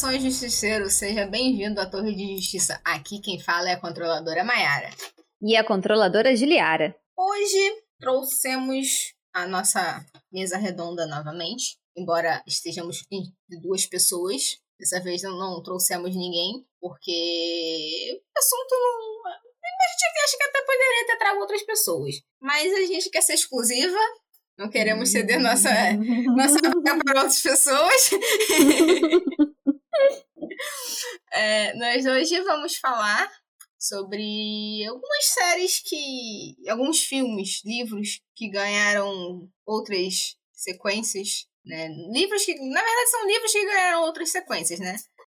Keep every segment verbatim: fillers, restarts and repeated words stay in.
Saudações, justiceiros! Seja bem-vindo à Torre de Justiça. Aqui quem fala é a controladora Mayara. E a controladora Giliara. Hoje trouxemos a nossa mesa redonda novamente, embora estejamos em duas pessoas. Dessa vez não trouxemos ninguém, porque o assunto não... A gente acha que até poderia ter trago outras pessoas, mas a gente quer ser exclusiva. Não queremos ceder nossa boca para outras pessoas. é, nós hoje vamos falar sobre algumas séries que... alguns filmes, livros que ganharam outras sequências, né? Livros que... Na verdade, são livros que ganharam outras sequências, né?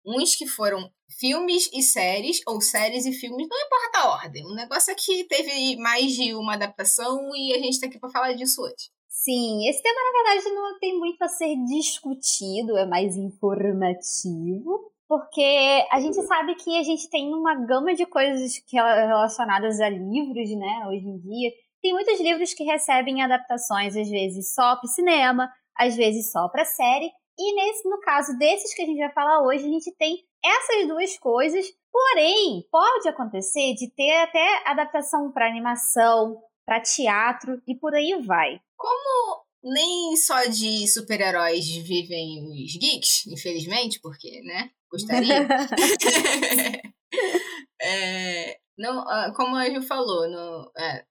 Uns que foram filmes e séries, ou séries e filmes, não importa a ordem. O negócio é que teve mais de uma adaptação e a gente tá aqui para falar disso hoje. Sim, esse tema, na verdade, não tem muito a ser discutido, é mais informativo, porque a gente sabe que a gente tem uma gama de coisas relacionadas a livros, né, hoje em dia. Tem muitos livros que recebem adaptações, às vezes só para o cinema, às vezes só para série, e nesse, no caso desses que a gente vai falar hoje, a gente tem essas duas coisas, porém, pode acontecer de ter até adaptação para animação, para teatro e por aí vai. Como nem só de super-heróis vivem os geeks, infelizmente, porque, né, gostaria. é, não, como a Ju falou, no, é,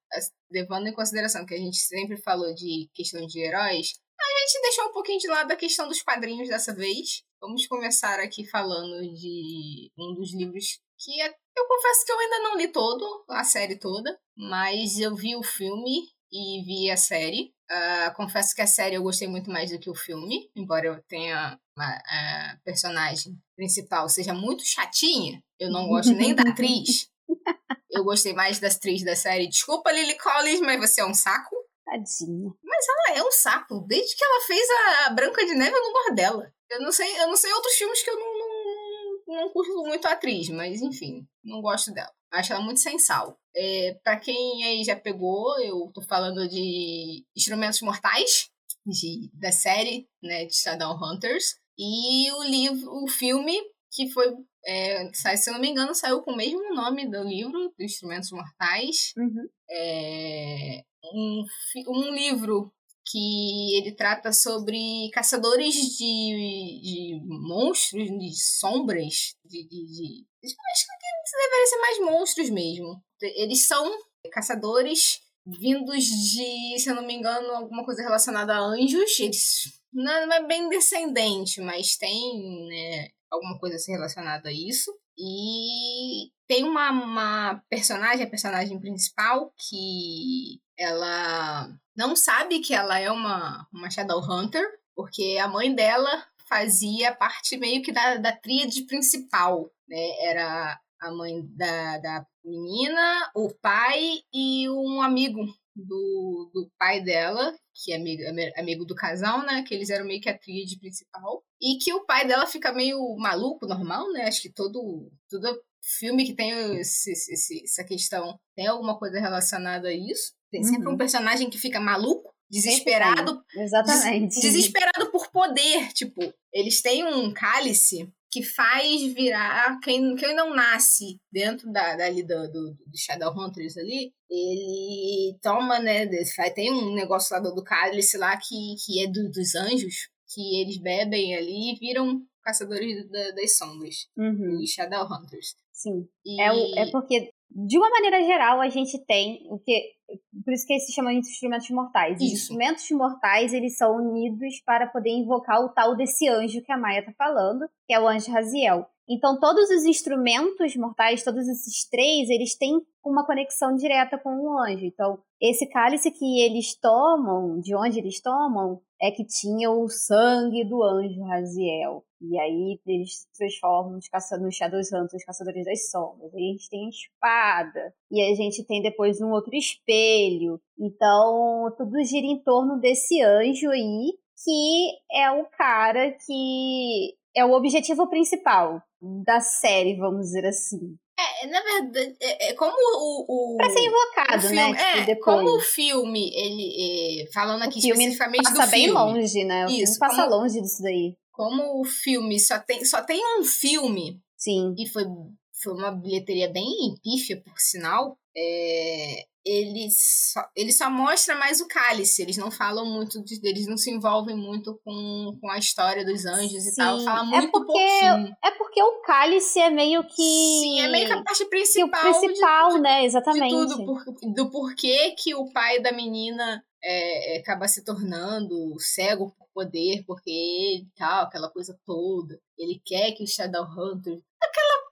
levando em consideração que a gente sempre falou de questão de heróis, a gente deixou um pouquinho de lado a questão dos quadrinhos dessa vez. Vamos começar aqui falando de um dos livros que é, eu confesso que eu ainda não li todo, a série toda, mas eu vi o filme e vi a série. Uh, confesso que a série eu gostei muito mais do que o filme, embora eu tenha a personagem principal seja muito chatinha, eu não gosto nem da atriz. Eu gostei mais da atriz da série. Desculpa, Lily Collins, mas você é um saco. Tadinha. Mas ela é um saco. Desde que ela fez a Branca de Neve, eu não gosto dela. Eu não sei, eu não sei outros filmes que eu não, não, não curto muito a atriz, mas enfim, não gosto dela. Acho ela muito sem sal. É, pra quem aí já pegou, eu tô falando de Instrumentos Mortais, de, da série, né, de Shadowhunters. E o, livro, o filme, que foi, é, se eu não me engano, saiu com o mesmo nome do livro, do Instrumentos Mortais. Uhum. É, um, um livro que ele trata sobre caçadores de, de monstros, de sombras, de... de, de acho que deveria ser mais monstros mesmo. Eles são caçadores vindos de, se eu não me engano, alguma coisa relacionada a anjos. Eles não, não é bem descendente, mas tem, né, alguma coisa assim relacionada a isso. E tem uma, uma personagem, a personagem principal, que ela não sabe que ela é uma, uma Shadowhunter, porque a mãe dela fazia parte meio que da, da tríade principal, né? Era a mãe da, da menina, o pai e um amigo do, do pai dela, que é amigo, amigo do casal, né? Que eles eram meio que a tríade principal. E que o pai dela fica meio maluco, normal, né? Acho que todo, todo filme que tem esse, esse, essa questão tem alguma coisa relacionada a isso. Tem sempre, uhum, um personagem que fica maluco, desesperado. Exatamente. Des, desesperado por poder, tipo. Eles têm um cálice que faz virar quem, quem não nasce dentro da, dali do, do, do Shadowhunters ali, ele toma, né, tem um negócio lá do, do cálice lá que, que é do, dos anjos, que eles bebem ali e viram caçadores da, das sombras, uhum, dos Shadowhunters. Sim, e... é, o, é porque de uma maneira geral a gente tem o que, por isso que eles se chamam de instrumentos mortais. Isso. Os instrumentos mortais, eles são unidos para poder invocar o tal desse anjo que a Maia tá falando, que é o anjo Raziel. Então todos os instrumentos mortais, todos esses três, eles têm uma conexão direta com o anjo. Então esse cálice que eles tomam, de onde eles tomam, é que tinha o sangue do anjo Raziel. E aí eles transformam nos caçadores, Shadowhunters, os caçadores das sombras. Aí a gente tem a espada. E a gente tem depois um outro espelho. Então tudo gira em torno desse anjo aí, que é o cara que é o objetivo principal da série, vamos dizer assim. É, na verdade, é, é como o, o... Pra ser invocado, o filme, né? Tipo, é, depois. Como o filme, ele... É, falando aqui especificamente do filme. Passa bem longe, né? O Isso, filme passa como... longe disso daí. como o filme só tem, só tem um filme, sim, e foi, foi uma bilheteria bem pífia, por sinal, é, ele, só, ele só mostra mais o cálice, eles não falam muito, de, eles não se envolvem muito com, com a história dos anjos, sim, e tal, fala muito é porque, pouquinho. É porque o cálice é meio que... Sim, é meio que a parte principal, principal de, de, né, exatamente, de tudo, por, do porquê que o pai da menina... É, é, acaba se tornando cego por poder, porque ele tal, aquela coisa toda. Ele quer que o Shadowhunters... Aquela...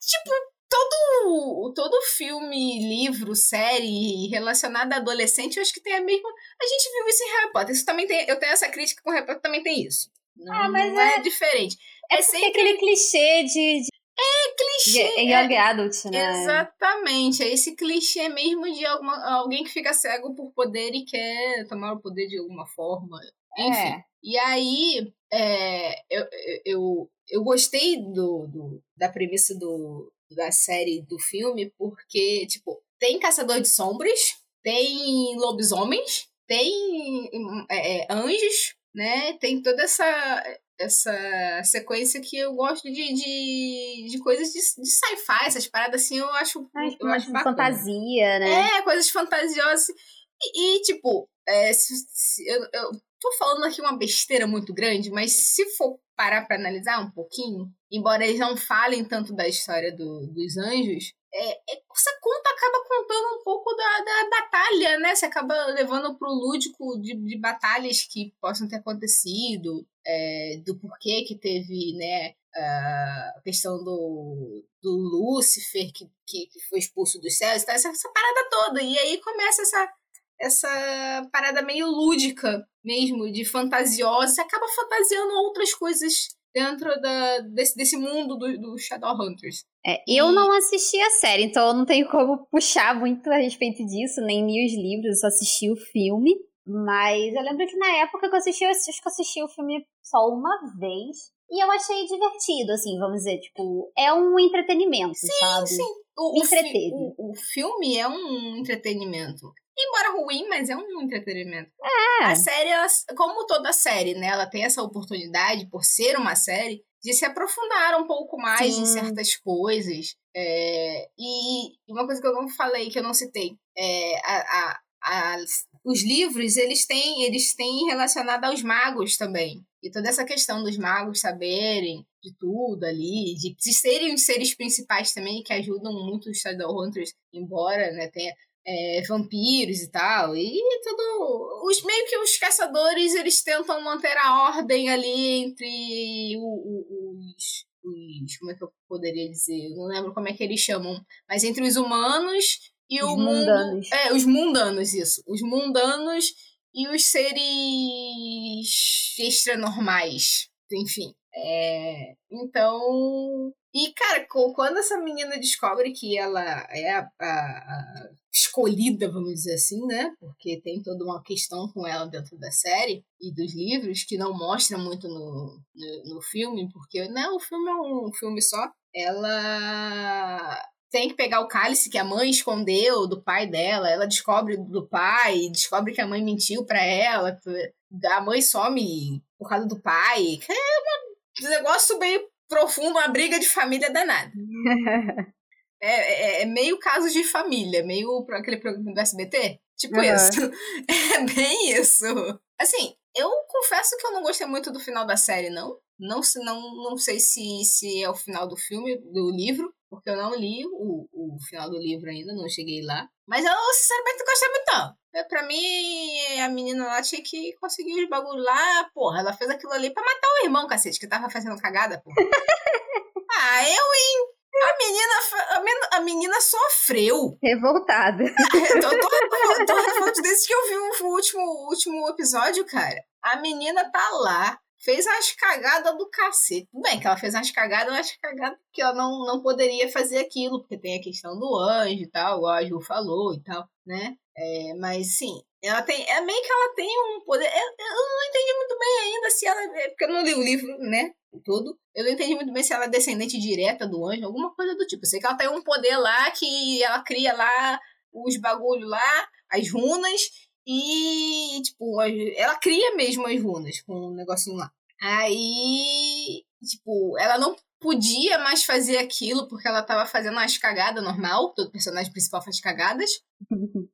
Tipo, todo, todo filme, livro, série relacionado a adolescente, eu acho que tem a mesma... A gente viu isso em Harry Potter. Isso também tem, eu tenho essa crítica com o Harry Potter, também tem isso. Não, ah, mas não é, é diferente. É, é sempre aquele clichê de... de... É clichê. É young adult, né? Exatamente. É esse clichê mesmo de alguma, alguém que fica cego por poder e quer tomar o poder de alguma forma. Enfim. É. E aí, é, eu, eu, eu gostei do, do, da premissa do, da série, do filme, porque, tipo, tem caçador de sombras, tem lobisomens, tem é, anjos, né? Tem toda essa... essa sequência que eu gosto de, de, de coisas de, de sci-fi, essas paradas assim, eu acho, Ai, eu acho bacana. Fantasia, né? É, coisas fantasiosas. E, e tipo, é, se, se, eu, eu tô falando aqui uma besteira muito grande, mas se for parar pra analisar um pouquinho, embora eles não falem tanto da história do, dos anjos, é, é, essa conta acaba contando um pouco da, da batalha, né? Você acaba levando pro lúdico de, de batalhas que possam ter acontecido, é, do porquê que teve, né, a questão do, do Lúcifer que, que, que foi expulso dos céus, tá? essa, essa parada toda. E aí começa essa, essa parada meio lúdica mesmo, de fantasiosa. Você acaba fantasiando outras coisas dentro da, desse, desse mundo do, do Shadowhunters. É, eu não assisti a série, então eu não tenho como puxar muito a respeito disso, nem li os livros, só assisti o filme. Mas eu lembro que na época que eu assisti, eu acho que eu assisti o filme só uma vez. E eu achei divertido, assim, vamos dizer, tipo, é um entretenimento, sim, sabe? Sim, sim. O, o, o filme é um entretenimento. Embora ruim, mas é um entretenimento. É. A série, ela, como toda série, né? Ela tem essa oportunidade, por ser uma série, de se aprofundar um pouco mais, sim, em certas coisas. É, e uma coisa que eu não falei, que eu não citei, é a... a As, os livros, eles têm, eles têm relacionado aos magos também. E toda essa questão dos magos saberem de tudo ali, de, de serem os seres principais também, que ajudam muito os Shadowhunters, embora, né, tenha é, vampiros e tal. E tudo... Os, meio que os caçadores, eles tentam manter a ordem ali entre o, o, os... os... Como é que eu poderia dizer? Eu não lembro como é que eles chamam. Mas entre os humanos... E os o mundanos. Mundo, é, os mundanos, isso. Os mundanos e os seres extranormais. Enfim. É, então... E, cara, quando essa menina descobre que ela é a, a, a escolhida, vamos dizer assim, né? Porque tem toda uma questão com ela dentro da série e dos livros, que não mostra muito no, no, no filme, porque, né, o filme é um filme só. Ela... tem que pegar o cálice que a mãe escondeu do pai dela, ela descobre do pai, descobre que a mãe mentiu pra ela, a mãe some por causa do pai, é um negócio meio profundo, uma briga de família danada. é, é, é meio caso de família, meio aquele programa do S B T, tipo, uhum, isso. É bem isso. Assim, eu confesso que eu não gostei muito do final da série, não. Não, não, não sei se, se é o final do filme, do livro, porque eu não li o, o final do livro ainda, não cheguei lá. Mas eu, sinceramente, não gostei muito, não. Pra mim, a menina lá tinha que conseguir os bagulhos lá, porra. Ela fez aquilo ali pra matar o irmão, cacete, que tava fazendo cagada, porra. Ah, eu, hein? A menina, a menina, a menina sofreu. Revoltada. Eu tô, tô, tô, tô revoltada desde que eu vi o último, o último episódio, cara. A menina tá lá. Fez umas cagadas do cacete. Tudo bem que ela fez umas cagadas, umas cagadas que ela não, não poderia fazer aquilo, porque tem a questão do anjo e tal, o anjo falou e tal, né? É, mas, sim, ela tem... É meio que ela tem um poder... Eu, eu não entendi muito bem ainda se ela... Porque eu não li o livro, né? Todo. Eu não entendi muito bem se ela é descendente direta do anjo, alguma coisa do tipo. Eu sei que ela tem um poder lá, que ela cria lá os bagulhos lá, as runas... E, tipo, ela cria mesmo as runas com um negocinho lá. Aí, tipo, ela não podia mais fazer aquilo porque ela tava fazendo umas cagadas normal. Todo personagem principal faz cagadas.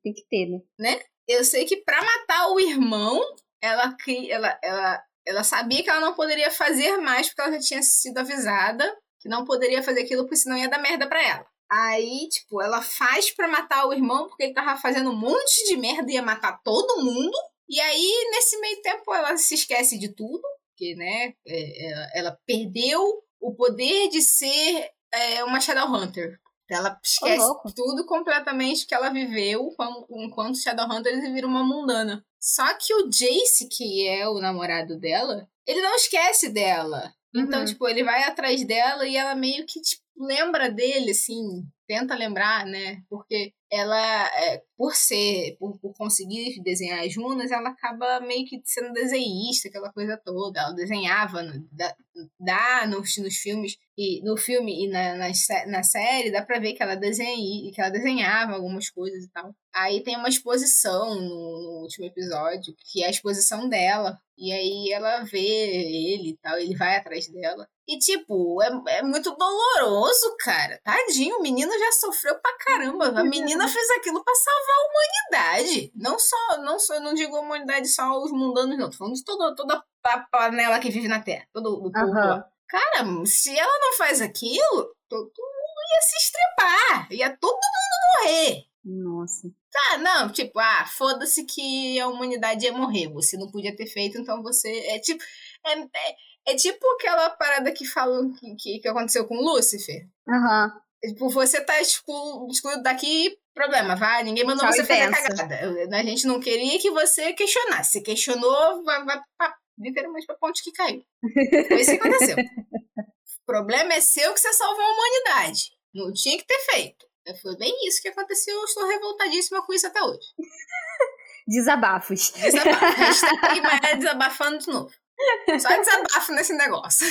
Tem que ter, né? né? Eu sei que pra matar o irmão, ela, ela, ela, ela sabia que ela não poderia fazer mais porque ela já tinha sido avisada que não poderia fazer aquilo porque senão ia dar merda pra ela. Aí, tipo, ela faz pra matar o irmão porque ele tava fazendo um monte de merda e ia matar todo mundo. E aí, nesse meio tempo, ela se esquece de tudo, porque, né, ela, ela perdeu o poder de ser é, uma Shadowhunter. Ela esquece oh, tudo completamente que ela viveu enquanto Shadowhunters e vira uma mundana. Só que o Jace, que é o namorado dela, ele não esquece dela. Uhum. Então, tipo, ele vai atrás dela e ela meio que, tipo, lembra dele, assim, tenta lembrar, né? Porque ela, é, por ser, por, por conseguir desenhar as runas, ela acaba meio que sendo desenhista, aquela coisa toda. Ela desenhava no, da, dá nos, nos filmes, e no filme e na, na, na série, dá pra ver que ela, desenha, que ela desenhava algumas coisas e tal. Aí tem uma exposição no, no último episódio, que é a exposição dela. E aí ela vê ele e tal, ele vai atrás dela. E, tipo, é, é muito doloroso, cara. Tadinho, o menino já sofreu pra caramba. A menina fez aquilo pra salvar a humanidade. Não só, não só, eu não digo a humanidade só os mundanos, não. Tô falando de toda, toda a panela que vive na Terra. Todo o povo lá. Cara, se ela não faz aquilo, todo mundo ia se estrepar. Ia todo mundo morrer. Nossa. Tá, não, tipo, ah, foda-se que a humanidade ia morrer. Você não podia ter feito, então você... É tipo... É, é, É tipo aquela parada que falam que, que, que aconteceu com Lúcifer. Aham. Uhum. Tipo, você tá exclu, excluído daqui, problema, vai, ninguém mandou Tchau você fazer a cagada. A gente não queria que você questionasse. Você questionou, vai, vai pra, literalmente pra ponte que caiu. Foi isso que aconteceu. O problema é seu que você salvou a humanidade. Não tinha que ter feito. Foi bem isso que aconteceu, eu estou revoltadíssima com isso até hoje. Desabafos. Desabafos. A gente tá aqui, mas é desabafando de novo. Só desabafo nesse negócio.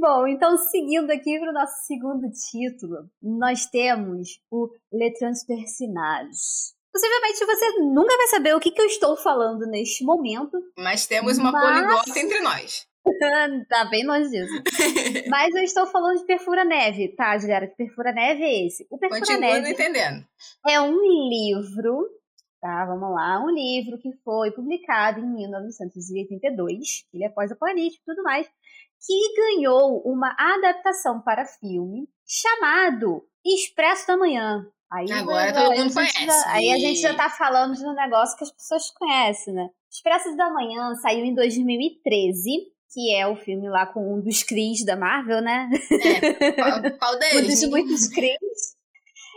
Bom, então seguindo aqui para o nosso segundo título, nós temos o Le Transperceneige. Possivelmente você nunca vai saber o que, que eu estou falando neste momento. Mas temos uma mas... poliglota entre nós. Tá bem longe disso. Mas eu estou falando de Perfura-Neve, tá, Giliara? Que Perfura-Neve é esse? O Perfura-Neve. Continuo entendendo. É um livro... Tá, vamos lá, um livro que foi publicado em mil novecentos e oitenta e dois, ele é pós-apocalíptico e tudo mais, que ganhou uma adaptação para filme chamado Expresso da Manhã. Aí, Agora todo mundo conhece. Já, aí a gente já tá falando de um negócio que as pessoas conhecem, né? Expresso da Manhã saiu em dois mil e treze, que é o filme lá com um dos Chris da Marvel, né? É, qual, qual deles? Um dos muitos Chris.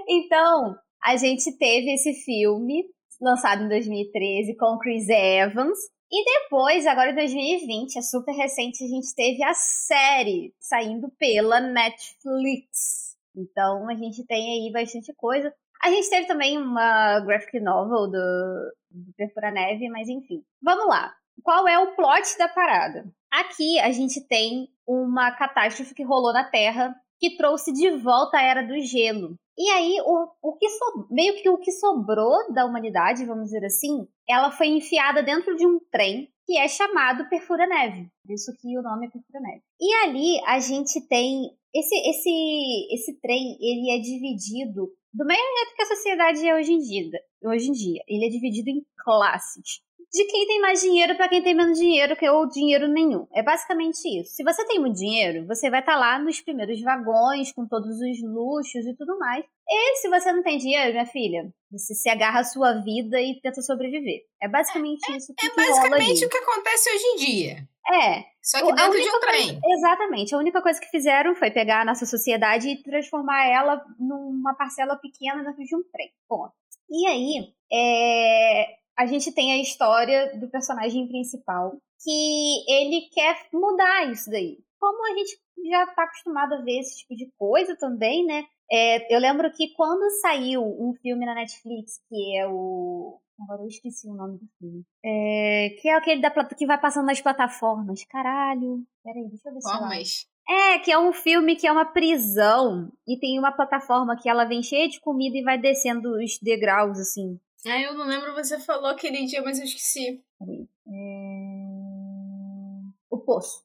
Então, a gente teve esse filme... lançado em dois mil e treze, com Chris Evans. E depois, agora em dois mil e vinte, é super recente, a gente teve a série saindo pela Netflix. Então, a gente tem aí bastante coisa. A gente teve também uma graphic novel do, do Perfura-Neve, mas enfim. Vamos lá. Qual é o plot da parada? Aqui, a gente tem uma catástrofe que rolou na Terra, que trouxe de volta a Era do Gelo. E aí, o, o que so, meio que o que sobrou da humanidade, vamos dizer assim, ela foi enfiada dentro de um trem que é chamado Perfura-Neve. Por isso que o nome é Perfura-Neve. E ali a gente tem... Esse, esse, esse trem, ele é dividido... Do mesmo jeito que a sociedade é hoje em dia. Hoje em dia, ele é dividido em classes. De quem tem mais dinheiro para quem tem menos dinheiro, que ou dinheiro nenhum. É basicamente isso. Se você tem muito dinheiro, você vai estar lá nos primeiros vagões, com todos os luxos e tudo mais. E se você não tem dinheiro, minha filha, você se agarra à sua vida e tenta sobreviver. É basicamente é, isso que, é que rola ali. É basicamente o que acontece hoje em dia. É. Só que dentro de um trem. Coisa, exatamente. A única coisa que fizeram foi pegar a nossa sociedade e transformar ela numa parcela pequena dentro de um trem. Bom, e aí, é... a gente tem a história do personagem principal, que ele quer mudar isso daí. Como a gente já está acostumado a ver esse tipo de coisa também, né? É, eu lembro que quando saiu um filme na Netflix, que é o... Agora eu esqueci o nome do filme. É, que é aquele da, que vai passando nas plataformas. Caralho. Peraí, deixa eu ver se mais. É, que é um filme que é uma prisão. E tem uma plataforma que ela vem cheia de comida e vai descendo os degraus, assim. Ah, eu não lembro, você falou aquele dia, mas eu esqueci. É... O Poço.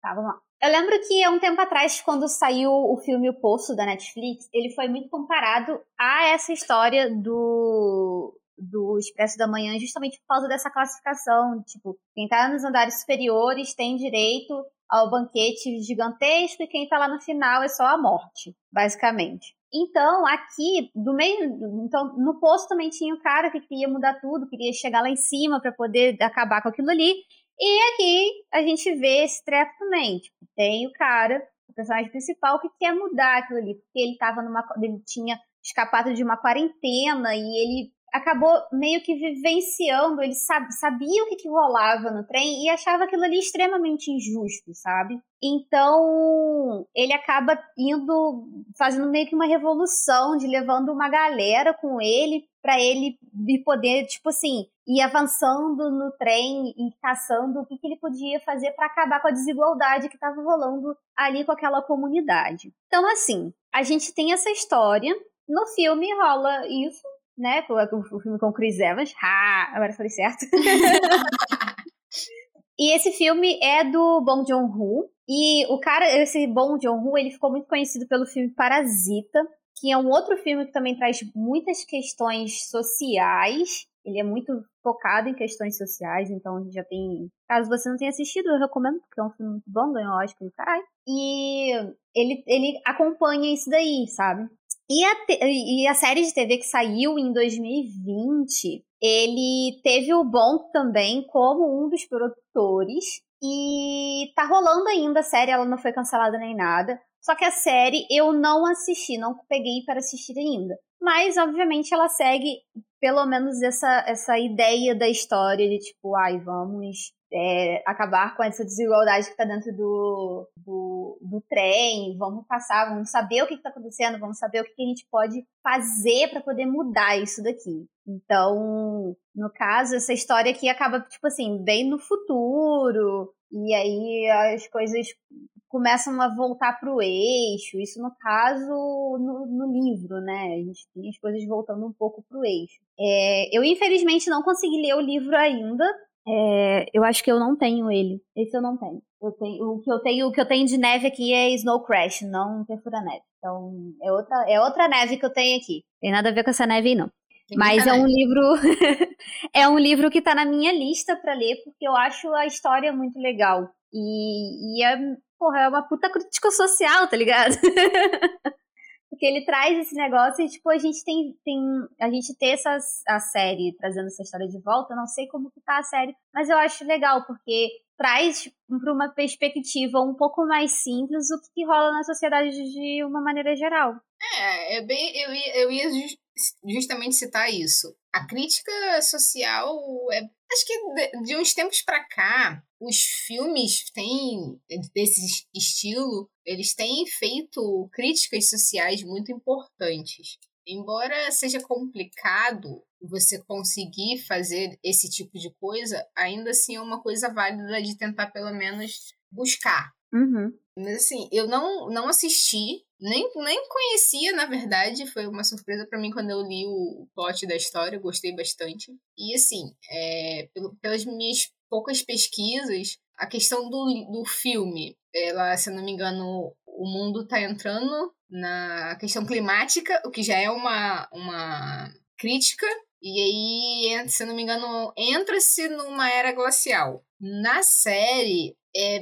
Tá, vamos lá. Eu lembro que há um tempo atrás, quando saiu o filme O Poço, da Netflix, ele foi muito comparado a essa história do, do Expresso da Manhã, justamente por causa dessa classificação. Tipo, quem tá nos andares superiores tem direito ao banquete gigantesco e quem tá lá no final é só a morte, basicamente. Então, aqui, do meio, então, no Poço também tinha o cara que queria mudar tudo, queria chegar lá em cima pra poder acabar com aquilo ali. E aqui a gente vê esse treco também. Tipo, tem o cara, o personagem principal, que quer mudar aquilo ali, porque ele tava numa, ele tinha escapado de uma quarentena e ele acabou meio que vivenciando, ele sabe, sabia o que, que rolava no trem e achava aquilo ali extremamente injusto, sabe? Então, ele acaba indo, fazendo meio que uma revolução, de levando uma galera com ele, pra ele poder, tipo assim, ir avançando no trem e caçando o que, que ele podia fazer pra acabar com a desigualdade que tava rolando ali com aquela comunidade. Então, assim, a gente tem essa história, no filme rola isso, né, o filme com Chris Evans, ah, agora falei certo. E esse filme é do Bong Joon-ho, e o cara, esse Bong Joon-ho, ele ficou muito conhecido pelo filme Parasita, que é um outro filme que também traz muitas questões sociais. Ele é muito focado em questões sociais, então a gente já tem... Caso você não tenha assistido, eu recomendo, porque é um filme muito bom, ganhou Oscar, caralho. E ele, ele acompanha isso daí, sabe? E a, te- e a série de T V que saiu em dois mil e vinte, ele teve o Bong também como um dos produtores, e tá rolando ainda a série, ela não foi cancelada nem nada, só que a série eu não assisti, não peguei para assistir ainda. Mas, obviamente, ela segue pelo menos essa, essa ideia da história de, tipo, ai, vamos é, acabar com essa desigualdade que tá dentro do, do, do trem, vamos passar, vamos saber o que, que tá acontecendo, vamos saber o que, que a gente pode fazer pra poder mudar isso daqui. Então, no caso, essa história aqui acaba, tipo assim, bem no futuro, e aí as coisas começam a voltar pro eixo, isso no caso no, no livro, né, a gente tem as coisas voltando um pouco pro eixo. É, eu infelizmente não consegui ler o livro ainda, é, eu acho que eu não tenho ele, esse eu não tenho, eu tenho, o, que eu tenho o que eu tenho de neve aqui é Snow Crash, não Perfura-Neve, então é outra, é outra neve que eu tenho aqui, tem nada a ver com essa neve aí não. Tem Mas é um, livro, é um livro que tá na minha lista pra ler, porque eu acho a história muito legal. E, e é, porra, é uma puta crítica social, tá ligado? Porque ele traz esse negócio e, tipo, a gente tem, tem a gente ter essas, a série trazendo essa história de volta, eu não sei como que tá a série, mas eu acho legal, porque traz pra uma perspectiva um pouco mais simples o que, que rola na sociedade de uma maneira geral. É, é bem, eu ia, eu ia just, justamente citar isso. A crítica social, é, acho que de, de uns tempos pra cá, os filmes têm, desse estilo, eles têm feito críticas sociais muito importantes. Embora seja complicado você conseguir fazer esse tipo de coisa, ainda assim é uma coisa válida de tentar pelo menos buscar. Uhum. Mas assim, eu não, não assisti, nem, nem conhecia, na verdade, foi uma surpresa pra mim quando eu li o plot da história, eu gostei bastante. E assim, é, pelas minhas poucas pesquisas, a questão do, do filme, ela, se eu não me engano, o mundo tá entrando na questão climática, o que já é uma, uma crítica, e aí, se eu não me engano, entra-se numa era glacial. Na série é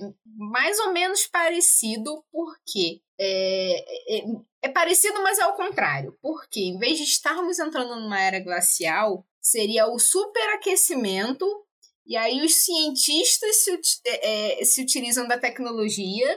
mais ou menos parecido, porque é, é, é parecido, mas ao contrário, porque em vez de estarmos entrando numa era glacial, seria o superaquecimento, e aí os cientistas se, é, se utilizam da tecnologia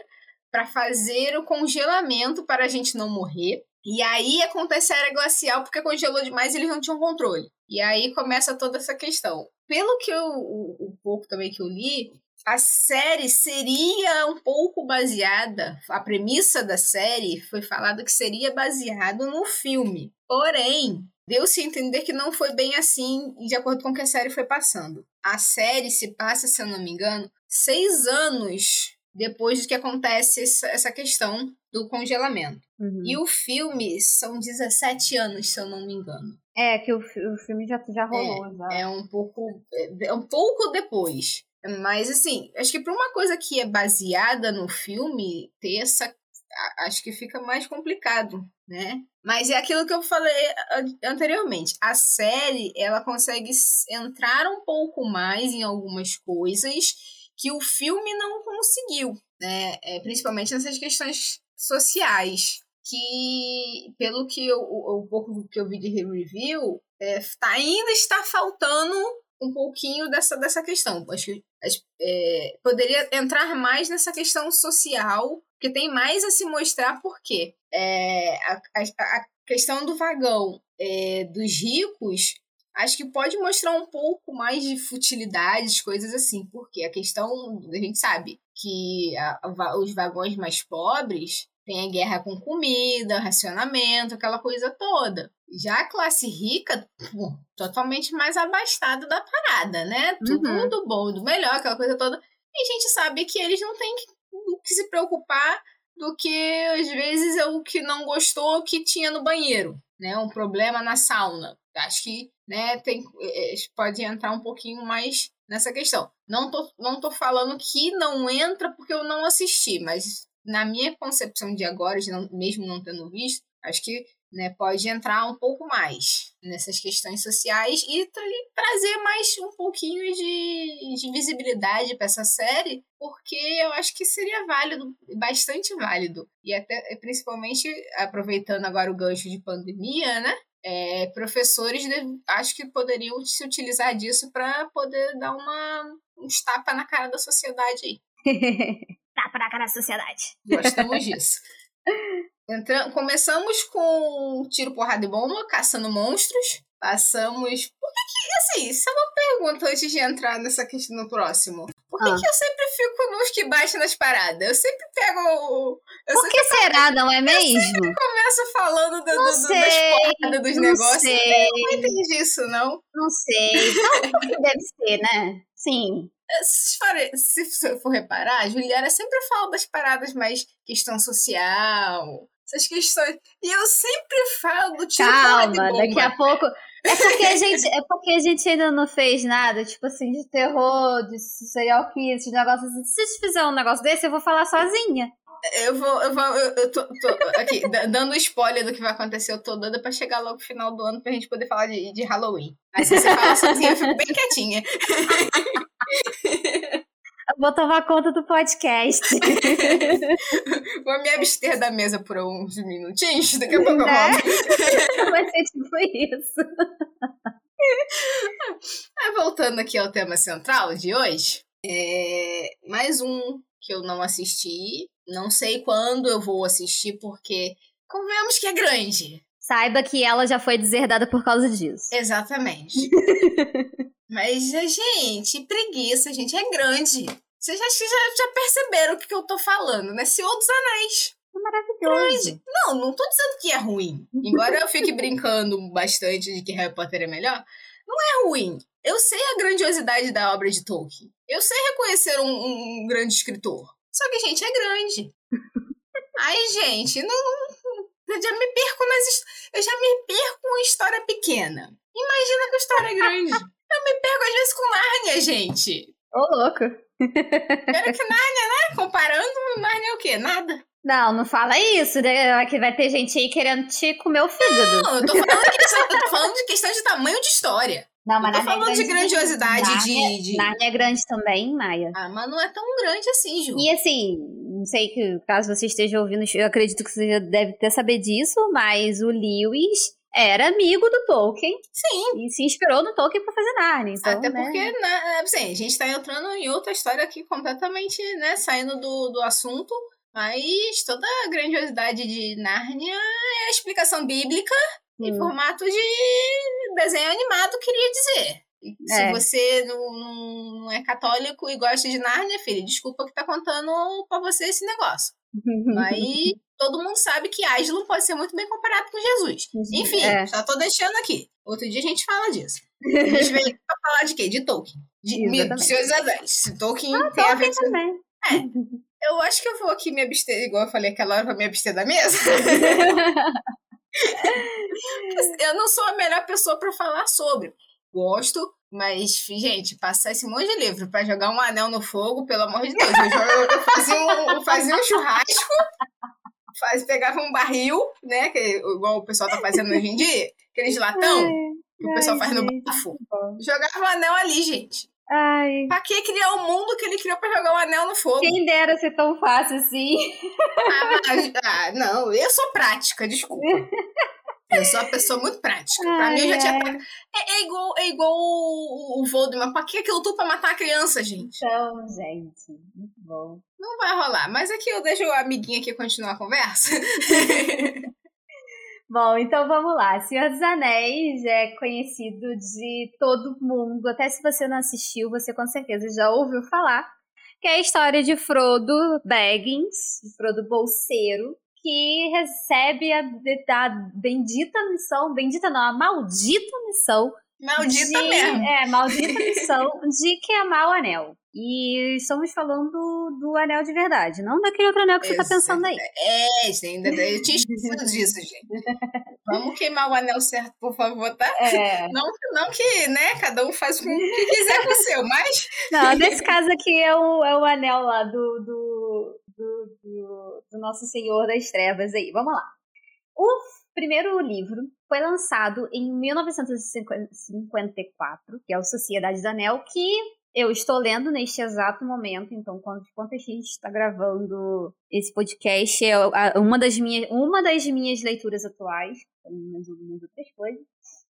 para fazer o congelamento para a gente não morrer, e aí acontece a era glacial, porque congelou demais e eles não tinham controle. E aí começa toda essa questão. Pelo que eu, o, o pouco também que eu li, a série seria um pouco baseada, a premissa da série foi falada que seria baseado no filme. Porém, deu-se a entender que não foi bem assim, de acordo com o que a série foi passando. A série se passa, se eu não me engano, seis anos depois do que acontece essa questão do congelamento. Uhum. E o filme são dezessete anos, se eu não me engano. É, que o, o filme já, já rolou. É, já. é um pouco é, um pouco depois. Mas, assim, acho que para uma coisa que é baseada no filme, ter essa... acho que fica mais complicado, né? Mas é aquilo que eu falei anteriormente. A série, ela consegue entrar um pouco mais em algumas coisas que o filme não conseguiu, né? É, principalmente nessas questões sociais, que, pelo que eu, o, o pouco que eu vi de review, é, tá, ainda está faltando um pouquinho dessa, dessa questão. Acho que é, poderia entrar mais nessa questão social, porque tem mais a se mostrar, porque é, a, a, a questão do vagão é, dos ricos, acho que pode mostrar um pouco mais de futilidades, coisas assim, porque a questão, a gente sabe que a, a, os vagões mais pobres tem a guerra com comida, racionamento, aquela coisa toda. Já a classe rica, pô, totalmente mais abastada da parada, né? Tudo uhum. do bom, do melhor, aquela coisa toda. E a gente sabe que eles não têm que, que se preocupar do que, às vezes, é o que não gostou que tinha no banheiro, né? Um problema na sauna. Acho que, né, tem, pode entrar um pouquinho mais nessa questão. Não tô, não tô falando que não entra porque eu não assisti, mas... na minha concepção de agora, de não, mesmo não tendo visto, acho que, né, pode entrar um pouco mais nessas questões sociais e, tra- e trazer mais um pouquinho de, de visibilidade para essa série, porque eu acho que seria válido, bastante válido. E até, principalmente, aproveitando agora o gancho de pandemia, né, é, professores de, acho que poderiam se utilizar disso para poder dar uma, uns tapas na cara da sociedade aí. Tapa na cara da sociedade. Gostamos disso. Entra... Começamos com tiro, porrada e bomba, caçando monstros. Passamos... Por que que... Assim, isso é uma pergunta antes de entrar nessa questão no próximo. Por que ah. que eu sempre fico nos que baixam nas paradas? Eu sempre pego... O... Eu Por que será, não é mesmo? Eu sempre começo falando do, do, sei, das porradas, dos não negócios. Sei. Eu não entendi isso, não. Não sei. Não, porque deve ser, né? Sim. Se você for reparar, a Giliara sempre fala das paradas mais questão social, essas questões. E eu sempre falo do tiro, porrada e bomba. Calma, daqui a pouco... É porque, a gente, é porque a gente ainda não fez nada, tipo assim, de terror, de serial killer, de negócio assim. Se você fizer um negócio desse, eu vou falar sozinha. Eu vou... Eu, vou, eu, eu tô, tô aqui, dando spoiler do que vai acontecer, eu tô doida pra chegar logo no final do ano pra gente poder falar de, de Halloween. Aí se você fala sozinha, eu fico bem quietinha. Eu vou tomar conta do podcast. Vou me abster da mesa por uns minutinhos, daqui a pouco eu volto. Vai ser tipo isso. Voltando aqui ao tema central de hoje, é... mais um que eu não assisti, não sei quando eu vou assistir, porque convenhamos que é grande. Saiba que ela já foi deserdada por causa disso. Exatamente. Mas, gente, preguiça, gente, é grande. Vocês já, já, já perceberam o que, que eu tô falando, né? Senhor dos Anéis. É maravilhoso. Grande. Não, não tô dizendo que é ruim. Embora eu fique brincando bastante de que Harry Potter é melhor, não é ruim. Eu sei a grandiosidade da obra de Tolkien. Eu sei reconhecer um, um, um grande escritor. Só que, gente, é grande. Ai, gente, não... não eu já me perco nas hist- eu já me perco em história pequena. Imagina que a história é grande. Eu me perco às vezes com Nárnia, gente. Ô, oh, louco. Espero que Nárnia, né? Comparando, Nárnia é o quê? Nada. Não, não fala isso, né? Que vai ter gente aí querendo te comer o fígado. Não, eu tô falando de questão, eu tô falando de, questão de tamanho de história. Não, mas eu tô Nárnia falando é de grandiosidade. Nárnia, de, de... Nárnia é grande também, Maia. Ah, mas não é tão grande assim, Ju. E assim, não sei que caso você esteja ouvindo, eu acredito que você já deve até saber disso, mas o Lewis... era amigo do Tolkien. Sim. E se inspirou no Tolkien pra fazer Narnia. Então, até né? porque na, assim, a gente tá entrando em outra história aqui completamente, né, saindo do, do assunto. Mas toda a grandiosidade de Nárnia é a explicação bíblica hum. em formato de desenho animado, queria dizer. E se é. você não, não é católico e gosta de Nárnia, filho, desculpa que tá contando pra você esse negócio. Mas... todo mundo sabe que Aslan pode ser muito bem comparado com Jesus. Enfim, é. só tô deixando aqui. Outro dia a gente fala disso. A gente veio aqui pra falar de quê? De Tolkien. De Senhor dos Anéis. Tolkien ah, tem a ver também. É. Eu acho que eu vou aqui me abster, igual eu falei aquela hora, pra me abster da mesa. Eu não sou a melhor pessoa pra falar sobre. gosto, mas, gente, passar esse monte de livro pra jogar um anel no fogo, pelo amor de Deus, eu, jogo, eu, fazia, um, eu fazia um churrasco, faz, pegava um barril, né, que, igual o pessoal tá fazendo hoje em dia, aqueles latão que o pessoal faz no bafo, jogava um anel ali, gente. Ai. Pra que criar o mundo que ele criou pra jogar o anel no fogo? Quem dera ser tão fácil assim. Ah, ah não, eu sou prática, desculpa. Eu sou uma pessoa muito prática. Ai, pra mim eu já tinha. É, é igual, é igual o, o Voldemort. Pra que aquilo tudo pra matar a criança, gente? Então, gente, muito bom. Não vai rolar, mas aqui eu deixo a amiguinha aqui continuar a conversa. Bom, então vamos lá. Senhor dos Anéis é conhecido de todo mundo, até se você não assistiu, você com certeza já ouviu falar, que é a história de Frodo Baggins, de Frodo Bolseiro, que recebe a, a bendita missão, bendita não, a maldita missão. Maldita de, mesmo. É, maldita missão de queimar o anel. E estamos falando do anel de verdade, não daquele outro anel que eu você tá pensando sei. Aí. É, gente, eu tinha esquecido disso, gente. Vamos queimar o anel certo, por favor, tá? É. Não, não que, né, cada um faz o que quiser com o seu, mas... Não, nesse caso aqui é o, é o anel lá do, do, do, do, do Nosso Senhor das Trevas aí. Vamos lá. O primeiro livro foi lançado em mil novecentos e cinquenta e quatro, que é o Sociedade do Anel, que... Eu estou lendo neste exato momento, então, quando a gente está gravando esse podcast, é uma das minhas, uma das minhas leituras atuais, também outras coisas.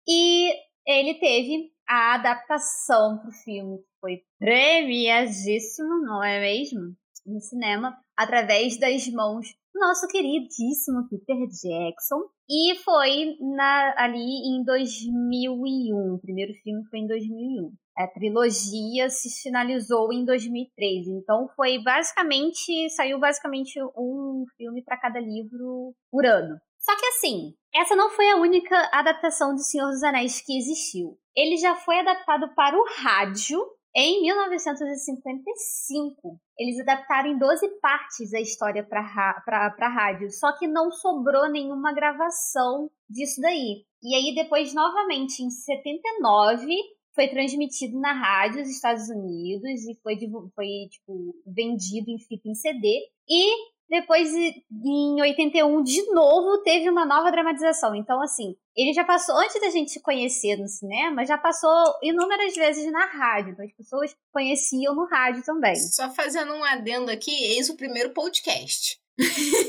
E ele teve a adaptação para o filme, que foi premiadíssimo, não é mesmo? No cinema, através das mãos do nosso queridíssimo Peter Jackson. E foi na, ali em dois mil e um, o primeiro filme foi em dois mil e um. A trilogia se finalizou em dois mil e três, então foi basicamente, saiu basicamente um filme para cada livro por ano. Só que assim, essa não foi a única adaptação de Senhor dos Anéis que existiu. Ele já foi adaptado para o rádio em mil novecentos e cinquenta e cinco. Eles adaptaram em doze partes a história para a rádio, só que não sobrou nenhuma gravação disso daí. E aí depois, novamente, em setenta e nove... foi transmitido na rádio dos Estados Unidos e foi, foi tipo, vendido em fita em C D. E depois, em oitenta e um, de novo, teve uma nova dramatização. Então, assim, ele já passou, antes da gente conhecer no cinema, já passou inúmeras vezes na rádio. Então, as pessoas conheciam no rádio também. Só fazendo um adendo aqui, eis o primeiro podcast.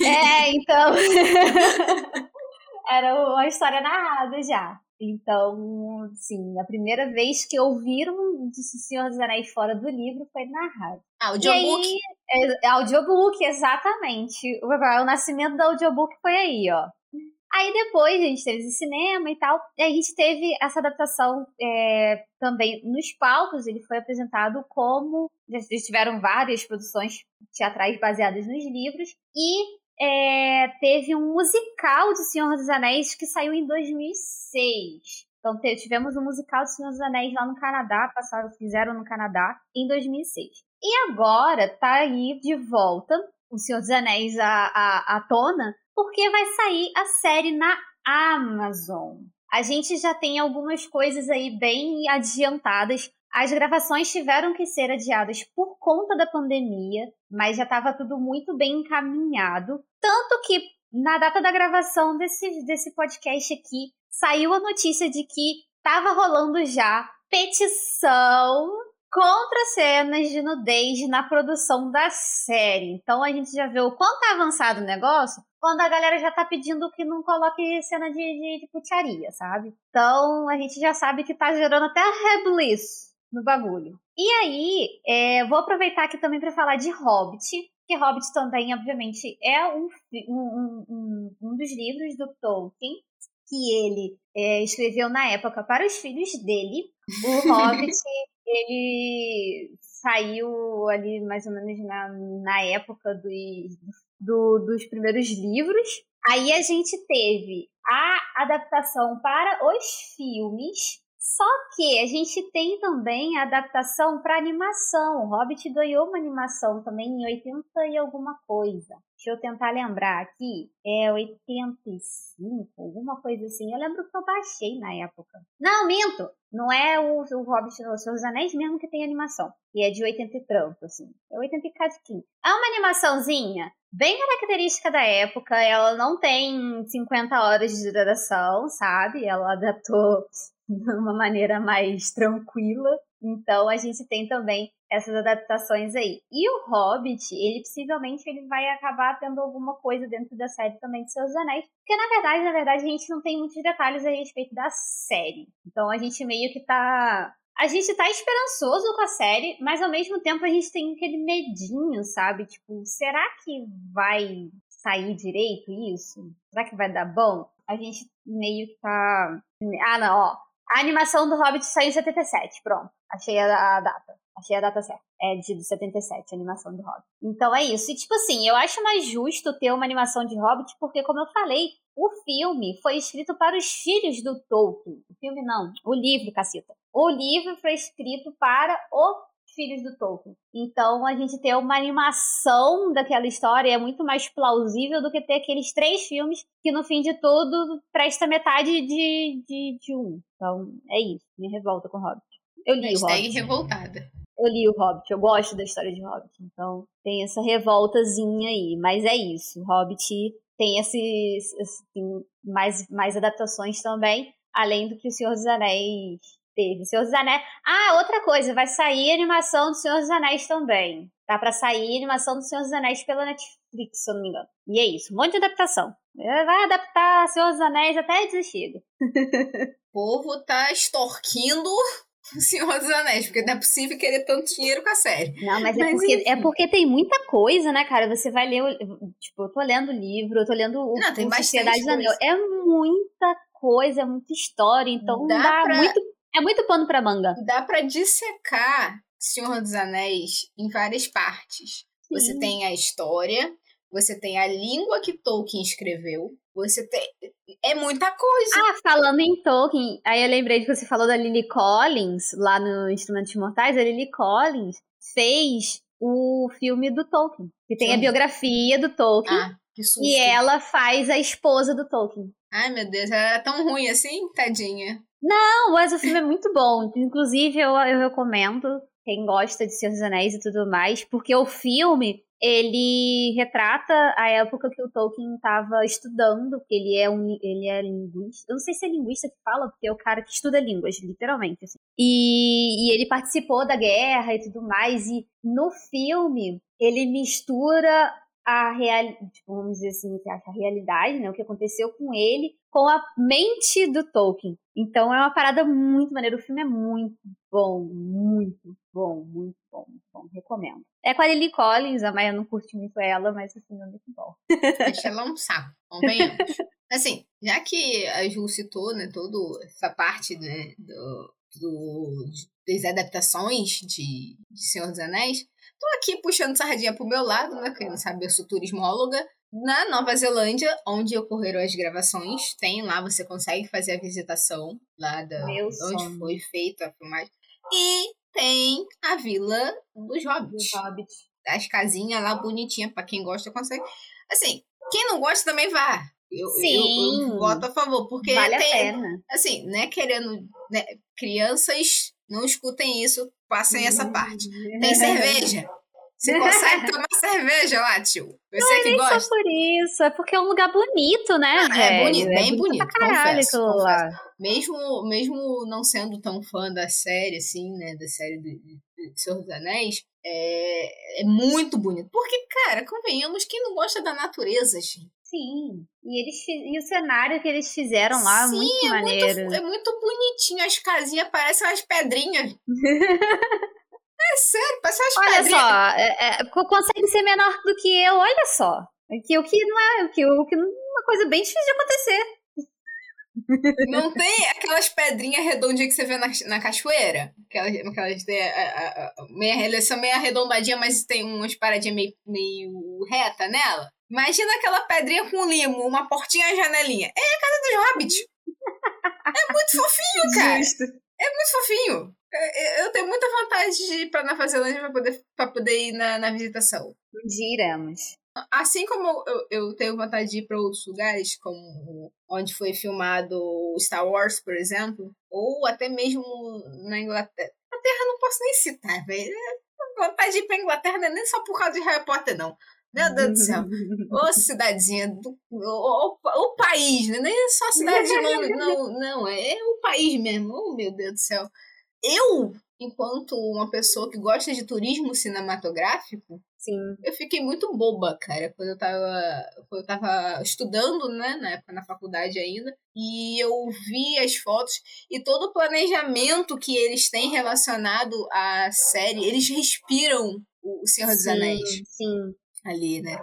É, então... Era uma história narrada já. Então, sim, a primeira vez que ouviram o Senhor dos Anéis fora do livro foi na rádio. Audiobook. Aí, é, audiobook, exatamente. O, o nascimento do audiobook foi aí, ó. Aí depois, a gente teve o cinema e tal. E a gente teve essa adaptação é, também nos palcos. Ele foi apresentado como... Eles tiveram várias produções teatrais baseadas nos livros. E... É, teve um musical de Senhor dos Anéis que saiu em dois mil e seis. Então te, tivemos um musical de Senhor dos Anéis lá no Canadá, passaram, fizeram no Canadá em dois mil e seis. E agora tá aí de volta o Senhor dos Anéis à, à, à tona, porque vai sair a série na Amazon. A gente já tem algumas coisas aí bem adiantadas. As gravações tiveram que ser adiadas por conta da pandemia, mas já estava tudo muito bem encaminhado. Tanto que, na data da gravação desse, desse podcast aqui, saiu a notícia de que estava rolando já petição contra cenas de nudez na produção da série. Então, a gente já vê o quanto tá avançado o negócio quando a galera já tá pedindo que não coloque cena de, de, de putiaria, sabe? Então, a gente já sabe que tá gerando até rebuliço no bagulho. E aí, é, vou aproveitar aqui também para falar de Hobbit, que Hobbit também, obviamente, é um, um, um, um dos livros do Tolkien, que ele é, escreveu na época para os filhos dele. O Hobbit, ele saiu ali mais ou menos na, na época dos, do, dos primeiros livros. Aí a gente teve a adaptação para os filmes, Só que a gente tem também a adaptação para animação. O Hobbit ganhou uma animação também em oitenta e alguma coisa. Deixa eu tentar lembrar aqui. É oitenta e cinco, alguma coisa assim. Eu lembro que eu baixei na época. Não, minto! Não é o, o Hobbit do Senhor dos Anéis mesmo que tem animação. E é de oitenta e tanto, assim. É oitenta e cadinho. É uma animaçãozinha bem característica da época. Ela não tem cinquenta horas de duração, sabe? Ela adaptou de uma maneira mais tranquila. Então, a gente tem também essas adaptações aí. E o Hobbit, ele possivelmente ele vai acabar tendo alguma coisa dentro da série também de Senhor dos Anéis. Porque, na verdade, na verdade, a gente não tem muitos detalhes a respeito da série. Então, a gente meio que tá... A gente tá esperançoso com a série, mas, ao mesmo tempo, a gente tem aquele medinho, sabe? Tipo, será que vai sair direito isso? Será que vai dar bom? A gente meio que tá... Ah, não, ó. A animação do Hobbit saiu em setenta e sete, pronto. Achei a, a data. Achei a data certa. É de setenta e sete, a animação do Hobbit. Então é isso. E tipo assim, eu acho mais justo ter uma animação de Hobbit, porque como eu falei, o filme foi escrito para os filhos do Tolkien. O filme não, o livro, caceta. O livro foi escrito para os filhos do Tolkien. Então a gente ter uma animação daquela história é muito mais plausível do que ter aqueles três filmes que no fim de tudo presta metade de, de, de um. Então, é isso. Minha revolta com o Hobbit. Eu li Hashtag o Hobbit. Revoltada. Eu li o Hobbit. Eu gosto da história de Hobbit. Então, tem essa revoltazinha aí. Mas é isso. O Hobbit tem esses, esses tem mais, mais adaptações também, além do que o Senhor dos Anéis teve. O Senhor dos Anéis... Ah, outra coisa. Vai sair a animação do Senhor dos Anéis também. Tá pra sair a animação do Senhor dos Anéis pela Netflix, se eu não me engano. E é isso. Um monte de adaptação. Vai adaptar Senhor dos Anéis até desistir. O povo tá extorquindo o Senhor dos Anéis, porque não é possível querer tanto dinheiro com a série. Não, mas, mas é, porque, é porque tem muita coisa, né, cara? Você vai ler, o, tipo, eu tô lendo o livro, eu tô lendo o, não, tem o Sociedade do Anel. É muita coisa, é muita história, então dá, dá pra, muito, é muito pano pra manga. Dá pra dissecar Senhor dos Anéis em várias partes. Sim. Você tem a história, você tem a língua que Tolkien escreveu, você tem... É muita coisa. Ah, falando em Tolkien, aí eu lembrei de que você falou da Lily Collins, lá no Instrumentos Mortais. A Lily Collins fez o filme do Tolkien, que tem Sim. a biografia do Tolkien, ah, que susto. E ela faz a esposa do Tolkien. Ai, meu Deus, ela era tão ruim assim? Tadinha. Não, mas o filme é muito bom. Inclusive, eu, eu recomendo quem gosta de Senhor dos Anéis e tudo mais, porque o filme... Ele retrata a época que o Tolkien estava estudando, porque ele é, um, ele é linguista. Eu não sei se é linguista que fala, porque é o cara que estuda línguas, literalmente. Assim. E, e ele participou da guerra e tudo mais. E no filme, ele mistura a realidade, tipo, vamos dizer assim, a realidade, né, o que aconteceu com ele, com a mente do Tolkien. Então é uma parada muito maneira. O filme é muito bom, muito bom, muito bom, muito bom. Recomendo. É com a Lily Collins, a Maia não curte muito ela, mas o filme é muito bom. Deixa ela um saco, convenhamos. Assim, já que a Ju citou, né, toda essa parte, né, do, do, das adaptações de, de Senhor dos Anéis, tô aqui puxando sardinha pro meu lado, né, quem não sabe, eu sou turismóloga. Na Nova Zelândia, onde ocorreram as gravações, tem lá, você consegue fazer a visitação lá da, onde foi feita a filmagem. E tem a Vila dos Hobbits. Hobbit. As casinhas lá bonitinhas, pra quem gosta consegue. Assim, quem não gosta também vá. Eu, Sim. eu, eu voto a favor, porque vale tem, a pena. Assim, né, querendo, né, crianças, não escutem isso, passem essa parte. Tem cerveja. Você consegue tomar cerveja lá, tio? Você não é que nem gosta. Só por isso, é porque é um lugar bonito, né? Ah, é bonito, bem é bonito, bonito pra caralho, confesso, confesso. Mesmo, mesmo não sendo tão fã da série, assim, né? Da série do, do Senhor dos Anéis, é, é muito bonito. Porque, cara, convenhamos, quem não gosta da natureza, gente? Sim, e, eles, e o cenário que eles fizeram lá Sim, muito é muito maneiro. Sim, é muito bonitinho, as casinhas parecem umas pedrinhas. É sério, parece umas olha pedrinhas. Olha só, é, é, consegue ser menor do que eu, olha só. Que, o que não é, que, o que não é uma coisa bem difícil de acontecer. Não tem aquelas pedrinhas redondinhas que você vê na, na cachoeira? Aquelas, aquelas de, a, a, a, meia, elas são meio arredondadinhas, mas tem umas paradinhas meio, meio reta nela. Imagina aquela pedrinha com limo, uma portinha e uma janelinha. É a casa dos hobbits. É muito fofinho, cara. Justo. É muito fofinho. Eu tenho muita vontade de ir pra Nova Zelândia pra poder, pra poder ir na, na visitação. Um dia iremos. Assim como eu, eu tenho vontade de ir para outros lugares, como onde foi filmado Star Wars, por exemplo, ou até mesmo na Inglaterra. A Terra não posso nem citar, velho. Vontade de ir pra Inglaterra não é nem só por causa de Harry Potter, não. Meu Deus do céu. Ô cidadezinha, do, o, o, o país, né? Não é só a cidade de Londres, não, não, é o país mesmo. Oh, meu Deus do céu. Eu, enquanto uma pessoa que gosta de turismo cinematográfico, sim, eu fiquei muito boba, cara, quando eu tava, quando eu tava estudando, né, na época na faculdade ainda, e eu vi as fotos e todo o planejamento que eles têm relacionado à série, eles respiram o Senhor dos Anéis. Sim, sim. Ali, né?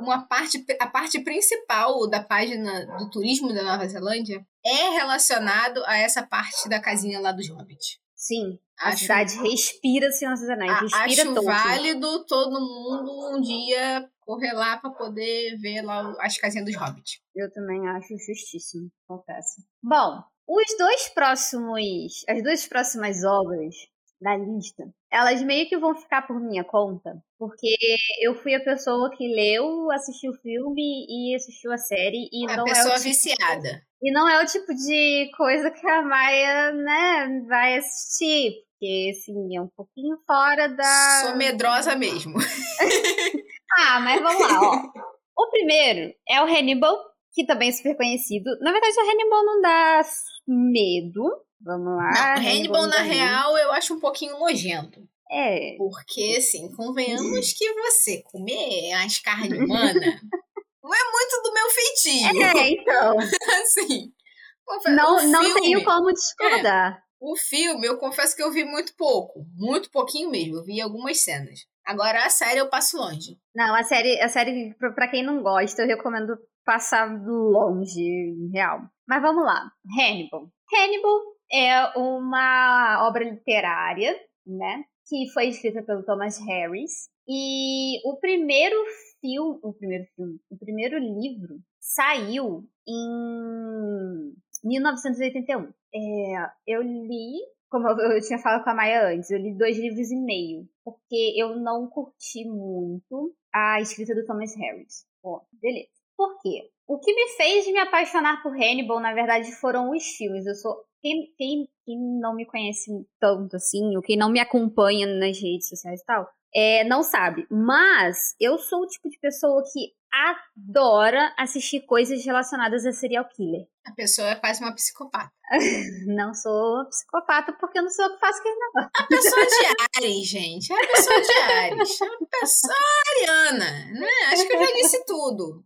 Uma parte, a parte principal da página do turismo da Nova Zelândia é relacionado a essa parte da casinha lá dos Hobbits. Sim. Acho, a cidade respira Senhor dos Anéis, respira Tolkien. Acho válido todo mundo um dia correr lá pra poder ver lá as casinhas dos Hobbits. Eu também acho justíssimo, confesso. Bom, os dois próximos, as duas próximas obras da lista, elas meio que vão ficar por minha conta, porque eu fui a pessoa que leu, assistiu o filme e assistiu a série. E a não pessoa é tipo viciada. De, e não é o tipo de coisa que a Maia, né, vai assistir, porque, assim, é um pouquinho fora da... Sou medrosa mesmo. Ah, mas vamos lá, ó. O primeiro é o Hannibal, que também é super conhecido. Na verdade, o Hannibal não dá medo. Vamos lá. Não, Hannibal, na real, eu acho um pouquinho nojento. É. Porque, assim, convenhamos que você comer as carnes humanas não é muito do meu feitio. É, então. Assim. Confesso, não, filme, não tenho como discordar. É, o filme, eu confesso que eu vi muito pouco. Muito pouquinho mesmo. Eu vi algumas cenas. Agora, a série eu passo longe. Não, a série, a série pra quem não gosta, eu recomendo passar longe, real. Mas vamos lá. Hannibal. Hannibal é uma obra literária, né, que foi escrita pelo Thomas Harris, e o primeiro filme, o primeiro filme, o primeiro livro saiu em mil novecentos e oitenta e um. É, eu li, como eu, eu tinha falado com a Maia antes, eu li dois livros e meio, porque eu não curti muito a escrita do Thomas Harris. Ó, beleza. Por quê? O que me fez me apaixonar por Hannibal, na verdade, foram os filmes. Eu sou... Quem, quem, quem não me conhece tanto assim, ou quem não me acompanha nas redes sociais e tal, é, não sabe. Mas eu sou o tipo de pessoa que adora assistir coisas relacionadas a serial killer. A pessoa é quase uma psicopata. Não sou uma psicopata porque eu não sou o que faço que não. A pessoa de Ares, gente. A pessoa de Ares. A pessoa ariana, né? Acho que eu já disse tudo.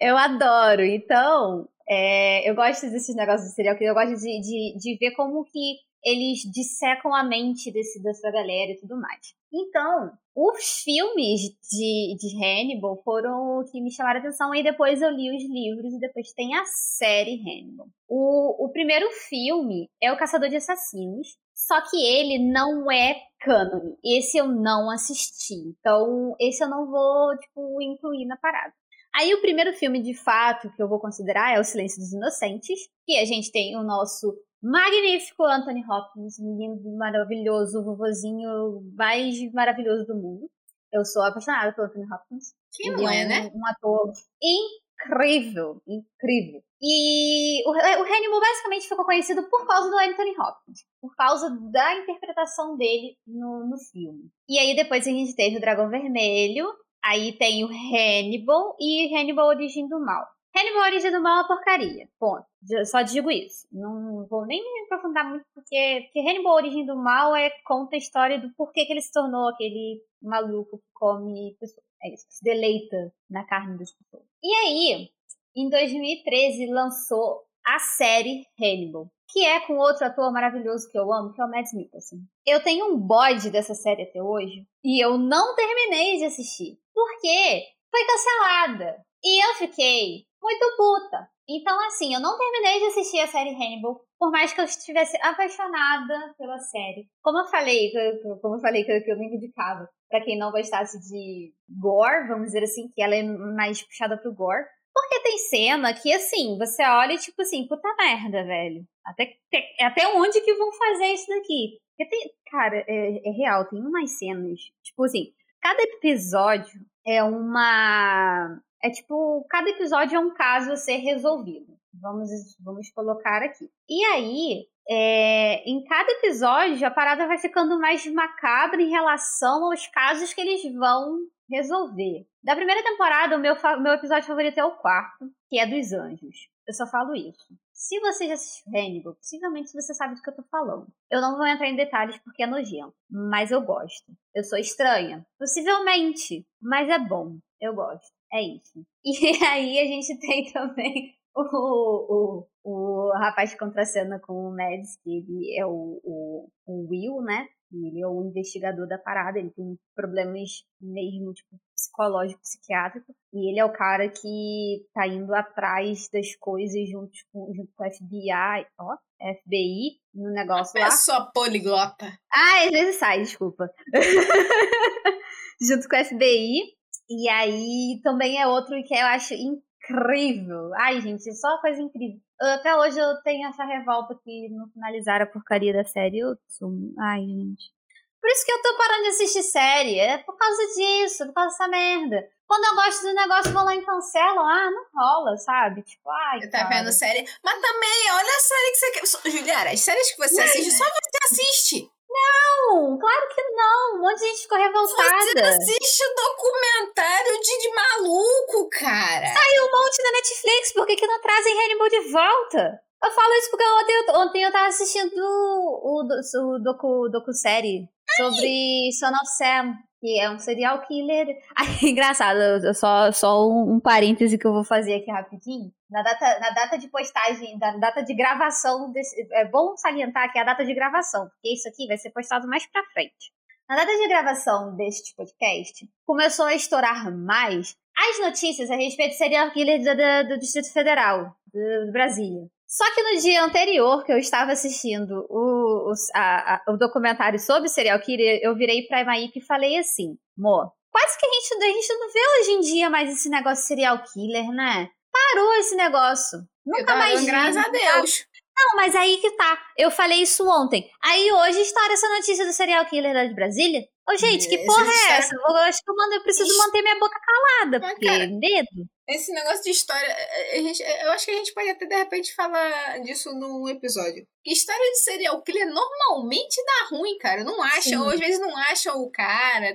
Eu adoro, então... É, eu gosto desses negócios de serial killer, eu gosto de, de, de ver como que eles dissecam a mente desse, dessa galera e tudo mais. Então, os filmes de, de Hannibal foram o que me chamaram a atenção, e depois eu li os livros, e depois tem a série Hannibal. O, o primeiro filme é O Caçador de Assassinos, só que ele não é cânone. Esse eu não assisti, então esse eu não vou, tipo, incluir na parada. Aí o primeiro filme, de fato, que eu vou considerar é O Silêncio dos Inocentes, que a gente tem o nosso magnífico Anthony Hopkins, lindo, maravilhoso, o vovozinho mais maravilhoso do mundo. Eu sou apaixonada pelo Anthony Hopkins. Que não é, né? Um ator incrível, incrível. E o, o Hannibal basicamente ficou conhecido por causa do Anthony Hopkins, por causa da interpretação dele no, no filme. E aí depois a gente teve o Dragão Vermelho. Aí tem o Hannibal e Hannibal Origem do Mal. Hannibal Origem do Mal é uma porcaria, ponto. Só digo isso. Não vou nem me aprofundar muito, porque, porque Hannibal Origem do Mal é, conta a história do porquê que ele se tornou aquele maluco que come pessoas. É isso, que se deleita na carne das pessoas. E aí, em dois mil e treze, lançou a série Hannibal, que é com outro ator maravilhoso que eu amo, que é o Mads Mikkelsen. Eu tenho um bode dessa série até hoje, e eu não terminei de assistir, porque foi cancelada. E eu fiquei muito puta. Então, assim, eu não terminei de assistir a série Hannibal, por mais que eu estivesse apaixonada pela série. Como eu falei, como eu falei que eu me indicava, pra quem não gostasse de gore, vamos dizer assim, que ela é mais puxada pro gore. Porque tem cena que, assim, você olha e, tipo assim, puta merda, velho. Até, até onde que vão fazer isso daqui? Porque tem, cara, é, é real, tem umas cenas, tipo assim, cada episódio é uma... É tipo, cada episódio é um caso a ser resolvido. Vamos, vamos colocar aqui. E aí, é, em cada episódio, a parada vai ficando mais macabra em relação aos casos que eles vão resolver. Da primeira temporada, o meu, meu episódio favorito é o quarto, que é dos anjos. Eu só falo isso. Se você já assistiu Hannibal, possivelmente você sabe do que eu tô falando. Eu não vou entrar em detalhes porque é nojento, mas eu gosto. Eu sou estranha, possivelmente, mas é bom. Eu gosto. É isso. E aí a gente tem também o, o, o rapaz que contracena com o Mads, que ele é o, o, o Will, né? Ele é o investigador da parada, ele tem problemas mesmo, tipo, psicológico, psiquiátrico. E ele é o cara que tá indo atrás das coisas junto, tipo, junto com o F B I, ó, F B I, no negócio lá. É só poliglota. Ah, às vezes sai, desculpa. Junto com o F B I. E aí também é outro que eu acho incrível. Ai, gente, é só coisa incrível. Até hoje eu tenho essa revolta que não finalizaram a porcaria da série. Eu sou... Ai, gente. Por isso que eu tô parando de assistir série. É por causa disso, é por causa dessa merda. Quando eu gosto do negócio, vão lá e cancelam. Ah, não rola, sabe? Tipo, ai, tá vendo série? Mas também, olha a série que você quer... Juliana, as séries que você assiste, só você assiste. Não, claro que não. Um monte de gente ficou revoltada. Você assiste documentário de, de maluco, cara. Saiu um monte na Netflix. Por que, que não trazem Hannibal de volta? Eu falo isso porque ontem eu, ontem eu tava assistindo o, o, o docu, docu-série sobre Son of Sam, que é um serial killer. Ai, engraçado, só, só um, um parêntese que eu vou fazer aqui rapidinho. Na data, na data de postagem, na data de gravação, desse, é bom salientar que é a data de gravação, porque isso aqui vai ser postado mais pra frente. Na data de gravação deste podcast, começou a estourar mais as notícias a respeito de serial killer do, do, do Distrito Federal, do, do Brasil. Só que no dia anterior, que eu estava assistindo o, o, a, a, o documentário sobre serial killer, eu virei pra Maíque e falei assim, amor, quase que a gente, a gente não vê hoje em dia mais esse negócio de serial killer, né? Parou esse negócio. Nunca mais vi. Graças a Deus. Não, mas aí que tá. Eu falei isso ontem. Aí hoje estoura essa notícia do serial killer lá de Brasília. Ô, gente, que porra é essa? Eu acho que eu, mando, eu preciso manter minha boca calada, porque é medo. Esse negócio de história, a gente, eu acho que a gente pode até, de repente, falar disso num episódio. Que história de serial killer normalmente dá ruim, cara. Não acham, ou às vezes não acham o cara...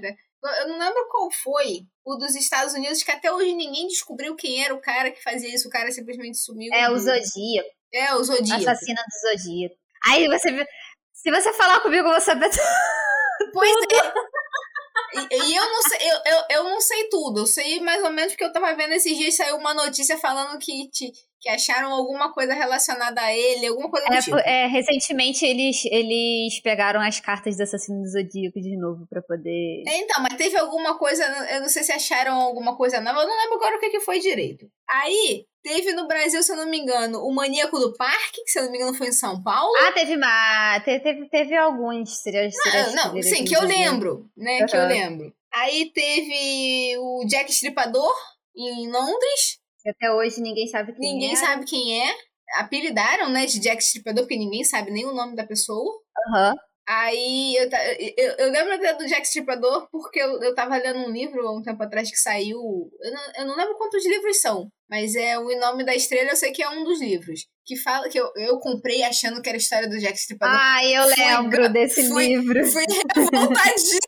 Eu não lembro qual foi o dos Estados Unidos, que até hoje ninguém descobriu quem era o cara que fazia isso. O cara simplesmente sumiu. É, o Zodíaco. É, o Zodíaco. Assassino do Zodíaco. Aí você... Se você falar comigo, eu vou saber tudo. Pois é. E, e eu não sei... Eu, eu, eu não sei tudo. Eu sei mais ou menos porque eu tava vendo esses dias, saiu uma notícia falando que... Te, que acharam alguma coisa relacionada a ele, alguma coisa do é, tipo. É, recentemente eles, eles pegaram as cartas do Assassino do Zodíaco de novo pra poder... É, então, mas teve alguma coisa, eu não sei se acharam alguma coisa nova, eu não lembro agora o que, que foi direito. Aí, teve no Brasil, se eu não me engano, o Maníaco do Parque, que se eu não me engano foi em São Paulo. Ah, teve uma... Teve, teve, teve alguns... Seria, seria não, não, sim, que eu lembro, né, uhum. que eu lembro. Aí teve o Jack Stripador, em Londres... Até hoje ninguém sabe quem ninguém é. Ninguém sabe quem é. Apelidaram, né, de Jack Stripador, porque ninguém sabe nem o nome da pessoa. Aham. Uhum. Aí, eu, eu, eu lembro até do Jack Stripador, porque eu, eu tava lendo um livro há um tempo atrás que saiu... Eu não, eu não lembro quantos livros são, mas é O Nome da Estrela, eu sei que é um dos livros. Que fala que eu, eu comprei achando que era a história do Jack Stripador. Ah, eu fui, lembro desse fui, livro. Fui revoltadíssima.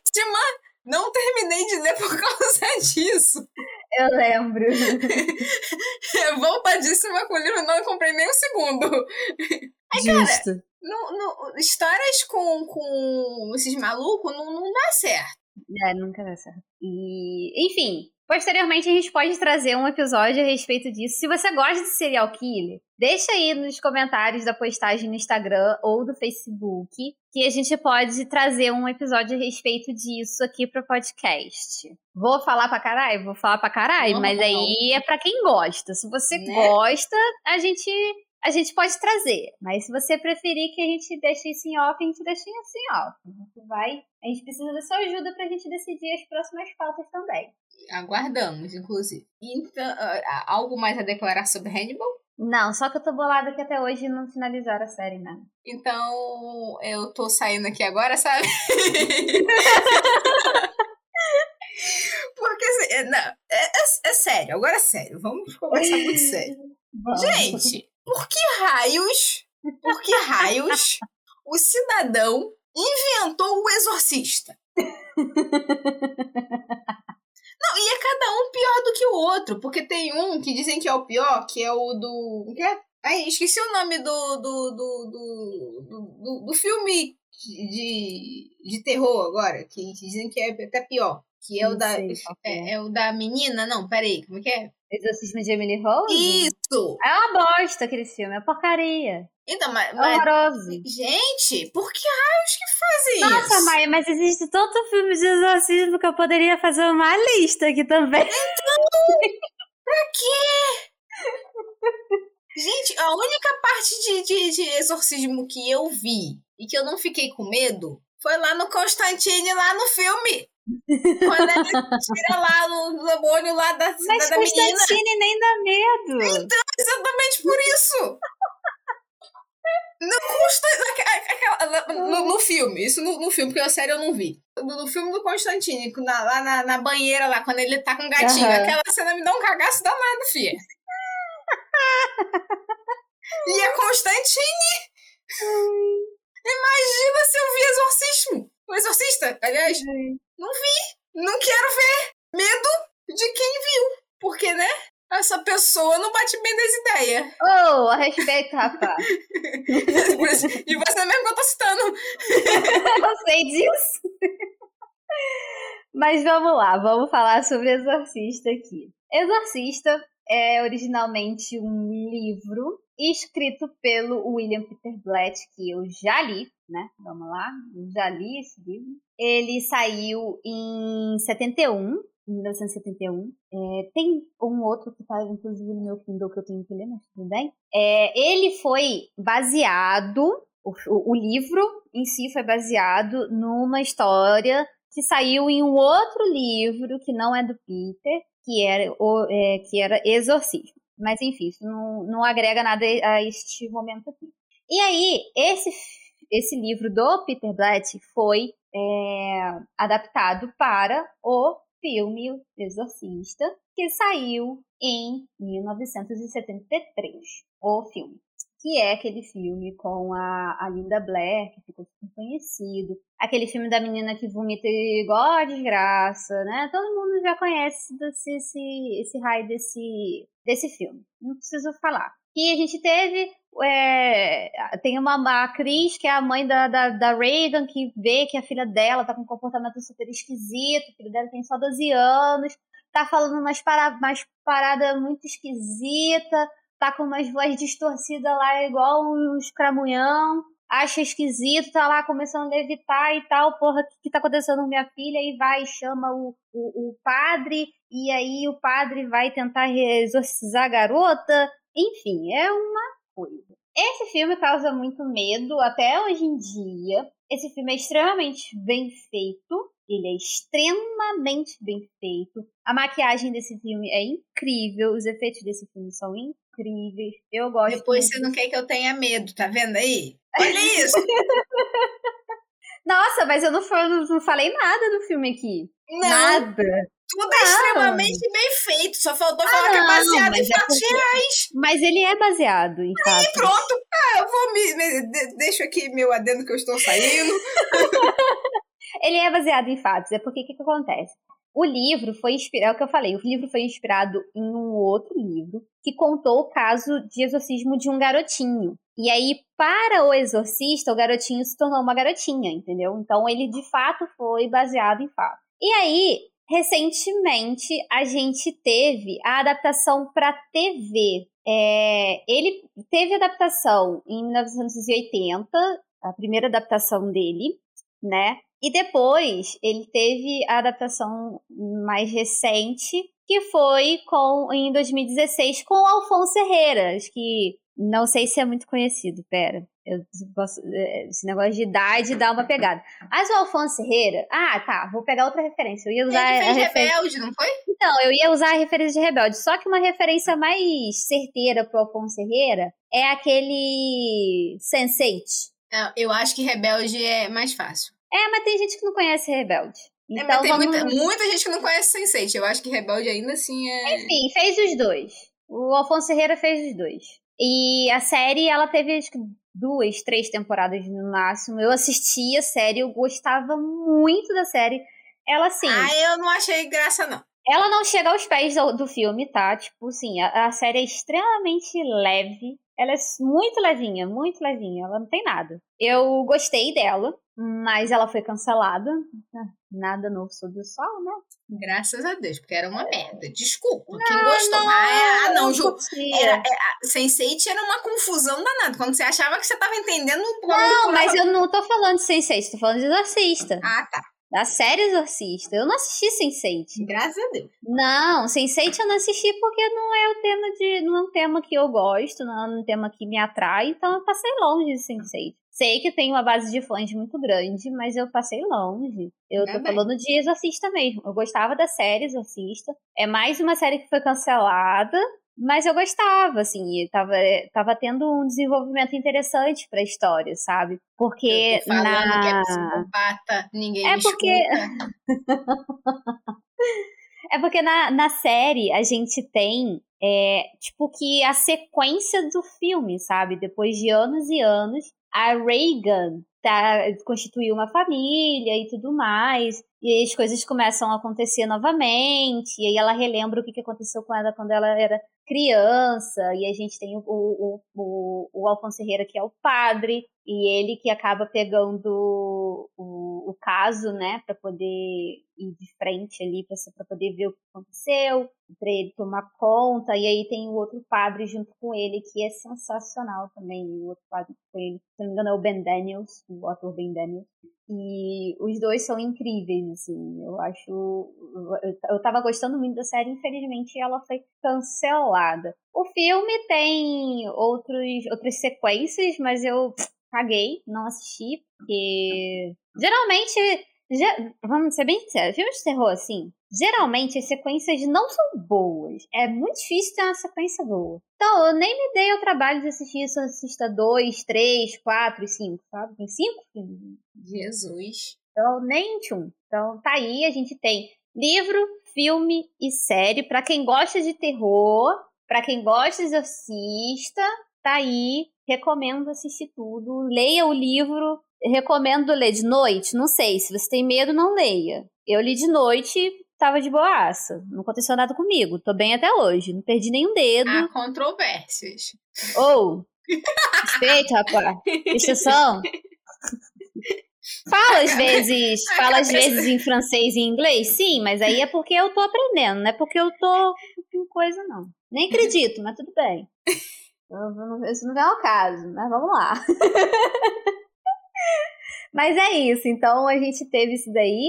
Não terminei de ler por causa disso. Eu lembro. Voltadíssima com o livro, não comprei nem um segundo. Aí, Justo. Cara, no, no, histórias com, com esses malucos não, não dá certo. É, nunca dá certo. E, enfim, posteriormente a gente pode trazer um episódio a respeito disso. Se você gosta de serial killer, deixa aí nos comentários da postagem no Instagram ou do Facebook, que a gente pode trazer um episódio a respeito disso aqui pro podcast. Vou falar pra caralho? Vou falar pra caralho, não, mas não, aí não. É pra quem gosta. Se você né? gosta, a gente a gente pode trazer, mas se você preferir que a gente deixe isso em off, a gente deixa isso em off. A gente vai, a gente precisa da sua ajuda pra gente decidir as próximas pautas também. Aguardamos, inclusive. Então, algo mais a declarar sobre Hannibal? Não, só que eu tô bolada que até hoje não finalizaram a série, né? Então, eu tô saindo aqui agora, sabe? Porque, assim, não, é, é, é sério, agora é sério, vamos conversar muito sério. Vamos. Gente, por que raios, por que raios o cidadão inventou o Exorcista? Não, e é cada um pior do que o outro, porque tem um que dizem que é o pior, que é o do... Que é? Ai, esqueci o nome do do, do, do, do, do filme de, de terror agora, que dizem que é até pior, que é o da, sei, é, é o da menina, não, peraí, como é que é? Exorcismo de Emily Rose? Isso! É uma bosta aquele filme, é porcaria. Então, mas, mas, gente, por que raios que fazem Nossa, isso? Nossa, Maia, mas existe tanto filme de exorcismo que eu poderia fazer uma lista aqui também. Então, pra quê? Gente, a única parte de, de, de exorcismo que eu vi e que eu não fiquei com medo foi lá no Constantine, lá no filme. Quando ela tira lá no demônio lá da, mas da, da menina. Mas Constantine nem dá medo. Então, exatamente por isso. No, Consta... no, no filme, isso no, no filme, porque a série eu não vi. No, no filme do Constantine, na, lá na, na banheira, lá, quando ele tá com um gatinho, uhum. Aquela cena me dá um cagaço danado, filha. E a Constantine? Imagina se eu vi Exorcismo. O Exorcista, aliás, não vi, não quero ver. Medo de quem viu, porque, né? Essa pessoa não bate bem das ideias. Oh, a respeito, rapaz. E você mesmo que eu tô citando. Eu sei disso. Mas vamos lá, vamos falar sobre Exorcista aqui. Exorcista é originalmente um livro escrito pelo William Peter Blatt, que eu já li, né? Vamos lá, eu já li esse livro. Ele saiu em setenta e um. mil novecentos e setenta e um. É, tem um outro que tá, inclusive, no meu Kindle que eu tenho que ler, mas tudo bem. É, ele foi baseado, o, o livro em si foi baseado numa história que saiu em um outro livro que não é do Peter, que era, o, é, que era Exorcismo. Mas, enfim, isso não, não agrega nada a este momento aqui. E aí, esse, esse livro do Peter Blatt foi é, adaptado para o filme Exorcista, que saiu em mil novecentos e setenta e três, o filme, que é aquele filme com a, a Linda Blair, que ficou super conhecido, aquele filme da menina que vomita igual a desgraça, né? Todo mundo já conhece desse, esse, esse raio desse, desse filme, não preciso falar. E a gente teve, é, tem uma, a Cris, que é a mãe da, da, da Reagan, que vê que a filha dela tá com um comportamento super esquisito, o filho dela tem só doze anos, tá falando umas, para, umas paradas muito esquisita, tá com umas vozes distorcidas lá, igual uns cramunhão, acha esquisito, tá lá começando a levitar e tal, porra, o que, que tá acontecendo com minha filha? E vai, chama o, o, o padre, e aí o padre vai tentar exorcizar a garota. Enfim, é uma coisa. Esse filme causa muito medo até hoje em dia. Esse filme é extremamente bem feito. Ele é extremamente bem feito. A maquiagem desse filme é incrível. Os efeitos desse filme são incríveis. Eu gosto. Depois muito. Você não quer que eu tenha medo, tá vendo aí? Olha isso! Nossa, mas eu não, não falei nada do filme aqui. Não. Nada. Tudo é extremamente bem feito. Só faltou ah, falar não, que é baseado em fatos reais. Mas ele é baseado em fatos. Aí pronto. Ah, eu vou me, me de, deixo aqui meu adendo que eu estou saindo. Ele é baseado em fatos. É porque o que, que acontece? O livro foi inspirado, é o que eu falei, o livro foi inspirado em um outro livro que contou o caso de exorcismo de um garotinho. E aí, para o exorcista, o garotinho se tornou uma garotinha, entendeu? Então, ele de fato foi baseado em fatos. E aí, recentemente, a gente teve a adaptação para T V. É, ele teve adaptação em mil novecentos e oitenta, a primeira adaptação dele, né? E depois ele teve a adaptação mais recente, que foi com, em dois mil e dezesseis com o Alfonso Herrera, que Não sei se é muito conhecido, pera. Eu gosto, esse negócio de idade dá uma pegada. Mas o Alfonso Herrera... Ah, tá, vou pegar outra referência. Eu ia usar Ele fez a refer... Rebelde, não foi? Então, eu ia usar a referência de Rebelde. Só que uma referência mais certeira pro Alfonso Herrera é aquele sense eight. Não, eu acho que Rebelde é mais fácil. É, mas tem gente que não conhece Rebelde. Então, é, mas tem vamos... muita, muita gente que não conhece sense eight. Eu acho que Rebelde ainda assim é... Enfim, fez os dois. O Alfonso Herrera fez os dois. E a série, ela teve acho que duas, três temporadas no máximo. Eu assisti a série, eu gostava muito da série. Ela, assim... Ah, eu não achei graça, não. Ela não chega aos pés do, do filme, tá? Tipo, assim, a, a série é extremamente leve. Ela é muito levinha, muito levinha. Ela não tem nada. Eu gostei dela, mas ela foi cancelada. Nada novo sobre o sol, né? Graças a Deus, porque era uma merda. Desculpa, não, quem gostou? Não, ah, não, Ju. Era, é, sense eight era uma confusão danada. Quando você achava que você tava entendendo... Não, mas eu não tô falando de sense eight, tô falando de Exorcista. Ah, tá. Da série Exorcista. Eu não assisti sense eight. Graças a Deus. Não, sense eight eu não assisti porque não é o tema de... Não é um tema que eu gosto, não é um tema que me atrai, então eu passei longe de sense eight. Sei que tem uma base de fãs muito grande, mas eu passei longe. Eu tô falando de Exorcista mesmo. Eu gostava da série Exorcista. É mais uma série que foi cancelada, mas eu gostava, assim. Tava, tava tendo um desenvolvimento interessante pra história, sabe? Porque eu tô falando na... que é psicopata, ninguém é me porque... É porque na, na série a gente tem, é, tipo, que a sequência do filme, sabe? Depois de anos e anos, a Reagan tá, constituiu uma família e tudo mais, e aí as coisas começam a acontecer novamente, e aí ela relembra o que aconteceu com ela quando ela era criança, e a gente tem o, o, o, o Alfonso Herrera, que é o padre, e ele que acaba pegando o, o caso, né, pra poder ir de frente ali, pra, pra poder ver o que aconteceu, pra ele tomar conta, e aí tem o outro padre junto com ele, que é sensacional também, o outro padre com ele, se não me engano é o Ben Daniels, o ator Ben Daniels, e os dois são incríveis, assim, eu acho, eu, eu tava gostando muito da série, infelizmente ela foi cancelada. O filme tem outros, outras sequências, mas eu... Caguei, não assisti, porque... Geralmente, ge... vamos ser bem sinceros, filmes de terror, assim, geralmente as sequências não são boas. É muito difícil ter uma sequência boa. Então, eu nem me dei o trabalho de assistir isso, assista dois, três, quatro, cinco, sabe? Tem cinco filmes. Jesus. Então, nem tchum. Então, tá aí, a gente tem livro, filme e série. Pra quem gosta de terror, pra quem gosta de Exorcista, tá aí. Recomendo assistir tudo, leia o livro, recomendo ler de noite, não sei, se você tem medo, não leia. Eu li de noite, tava de boaça, não aconteceu nada comigo, tô bem até hoje, não perdi nenhum dedo. Há controvérsias. Ou, oh, respeito, rapaz, exceção. Fala às vezes, fala às vezes em francês e em inglês, sim, mas aí é porque eu tô aprendendo, não é porque eu tô com coisa não. Nem acredito, mas tudo bem. Isso não é o caso, mas vamos lá. Mas é isso, então a gente teve isso daí.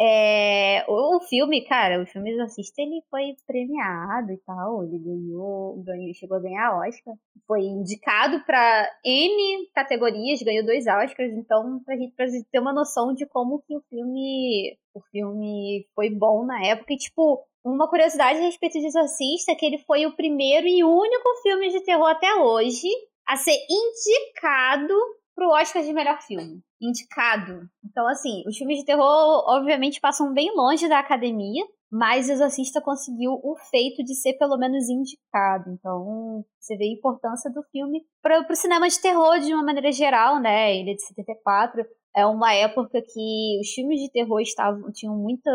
É, o filme, cara, o filme do Exorcista, ele foi premiado e tal, ele ganhou, ganhou, chegou a ganhar Oscar, foi indicado pra N categorias, ganhou dois Oscars, então pra gente, pra gente ter uma noção de como que o filme, o filme foi bom na época, e tipo, uma curiosidade a respeito de Exorcista é que ele foi o primeiro e único filme de terror até hoje a ser indicado pro Oscar de melhor filme. Indicado. Então, assim, os filmes de terror, obviamente, passam bem longe da academia, mas Exorcista conseguiu o feito de ser, pelo menos, indicado. Então, você vê a importância do filme para o cinema de terror, de uma maneira geral, né? Ele é de setenta e quatro, é uma época que os filmes de terror estavam, tinham muita...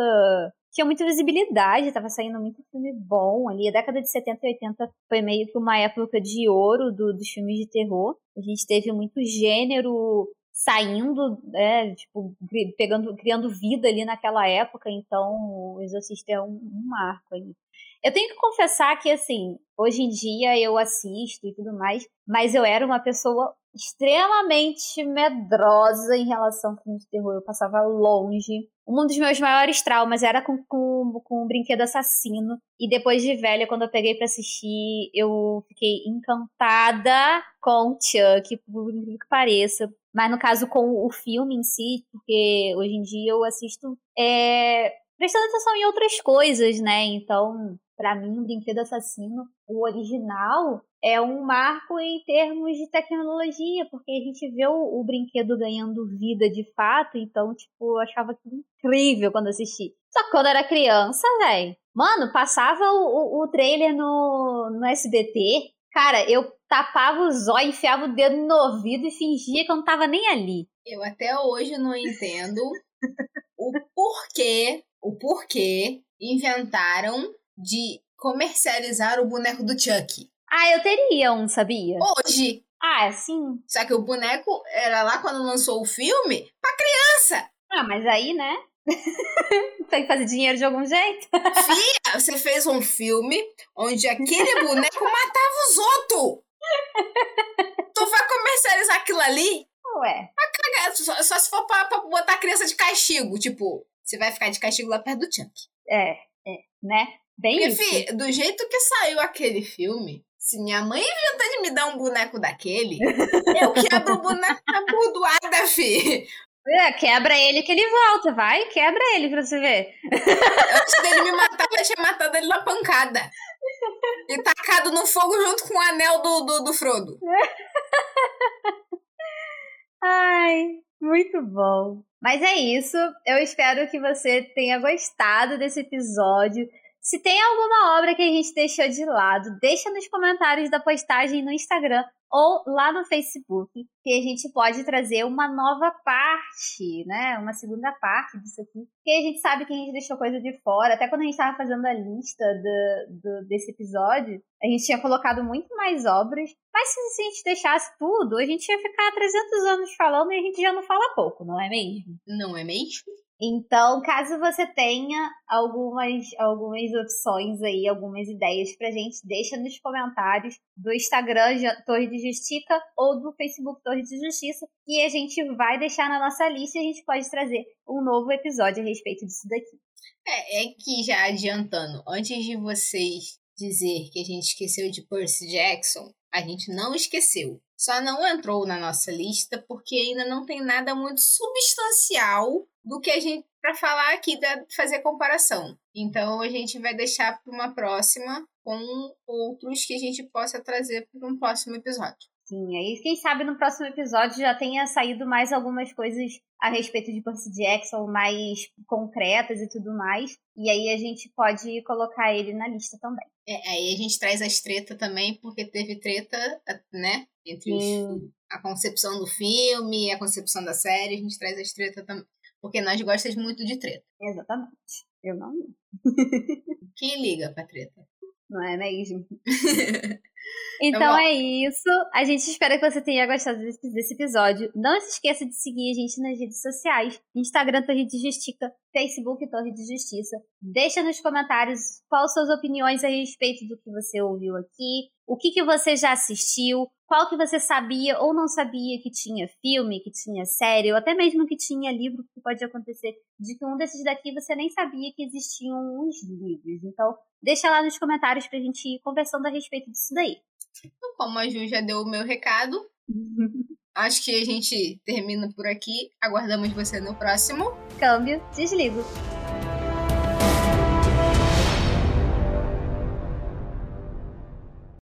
tinha muita visibilidade, tava saindo muito filme bom ali. A década de setenta e oitenta foi meio que uma época de ouro do, dos filmes de terror. A gente teve muito gênero saindo, né, tipo, pegando, criando vida ali naquela época, então o Exorcista é um, um marco aí. Eu tenho que confessar que, assim, hoje em dia eu assisto e tudo mais, mas eu era uma pessoa extremamente medrosa em relação ao filme de terror, eu passava longe. Um dos meus maiores traumas era com, com combo com Um Brinquedo Assassino. E depois de velha, quando eu peguei pra assistir, eu fiquei encantada com Chucky, por incrível que pareça. Mas no caso com o filme em si, porque hoje em dia eu assisto é, prestando atenção em outras coisas, né? Então, pra mim, Um Brinquedo Assassino, o original, é um marco em termos de tecnologia, porque a gente vê o, o brinquedo ganhando vida de fato, então, tipo, eu achava aquilo incrível quando assisti. Só que quando era criança, velho, mano, passava o, o, o trailer no, no S B T, cara, eu tapava o zóio, enfiava o dedo no ouvido e fingia que eu não tava nem ali. Eu até hoje não entendo o porquê, o porquê inventaram de comercializar o boneco do Chucky. Ah, eu teria um, sabia? Hoje. Ah, sim. Só que o boneco era lá quando lançou o filme pra criança. Ah, mas aí, né? Tem que fazer dinheiro de algum jeito. Fia, você fez um filme onde aquele boneco matava os outros. Tu vai comercializar aquilo ali? Ué. Só, só se for pra, pra botar a criança de castigo. Tipo, você vai ficar de castigo lá perto do Chuck. É, é, né? Bem Porque, isso. Fia, do jeito que saiu aquele filme, se minha mãe inventa de me dar um boneco daquele, eu quebro o boneco na bordoada, fi. É, quebra ele que ele volta, vai, quebra ele pra você ver. Antes dele me matar, eu tinha matado ele na pancada. E tacado no fogo junto com o anel do, do, do Frodo. Ai, muito bom. Mas é isso, eu espero que você tenha gostado desse episódio. Se tem alguma obra que a gente deixou de lado, deixa nos comentários da postagem no Instagram ou lá no Facebook, que a gente pode trazer uma nova parte, né? Uma segunda parte disso aqui, porque a gente sabe que a gente deixou coisa de fora. Até quando a gente estava fazendo a lista do, do, desse episódio, a gente tinha colocado muito mais obras, mas se a gente deixasse tudo, a gente ia ficar trezentos anos falando e a gente já não fala pouco, não é mesmo? Não é mesmo? Então, caso você tenha algumas, algumas opções aí, algumas ideias pra gente, deixa nos comentários do Instagram Torre de Justica ou do Facebook Torre de Justiça, que a gente vai deixar na nossa lista e a gente pode trazer um novo episódio a respeito disso daqui. É, é que já adiantando, antes de vocês dizer que a gente esqueceu de Percy Jackson, a gente não esqueceu. Só não entrou na nossa lista porque ainda não tem nada muito substancial do que a gente, para falar aqui, da, fazer comparação. Então, a gente vai deixar para uma próxima com outros que a gente possa trazer para um próximo episódio. Sim, aí quem sabe no próximo episódio já tenha saído mais algumas coisas a respeito de Percy Jackson, mais concretas e tudo mais. E aí a gente pode colocar ele na lista também. É, aí a gente traz as tretas também, porque teve treta, né? Entre os, a concepção do filme, a concepção da série, a gente traz as tretas também. Porque nós gostamos muito de treta. Exatamente. Eu não ligo. Quem liga pra treta? Não é mesmo? Então é isso. A gente espera que você tenha gostado desse episódio. Não se esqueça de seguir a gente nas redes sociais. Instagram, Torre de Justica. Facebook, Torre de Justiça. Deixa nos comentários quais suas opiniões a respeito do que você ouviu aqui. O que, que você já assistiu. Qual que você sabia ou não sabia que tinha filme, que tinha série, ou até mesmo que tinha livro, que pode acontecer de que um desses daqui você nem sabia que existiam uns livros. Então, deixa lá nos comentários pra gente ir conversando a respeito disso daí. Então, como a Ju já deu o meu recado, acho que a gente termina por aqui. Aguardamos você no próximo Câmbio Desligo.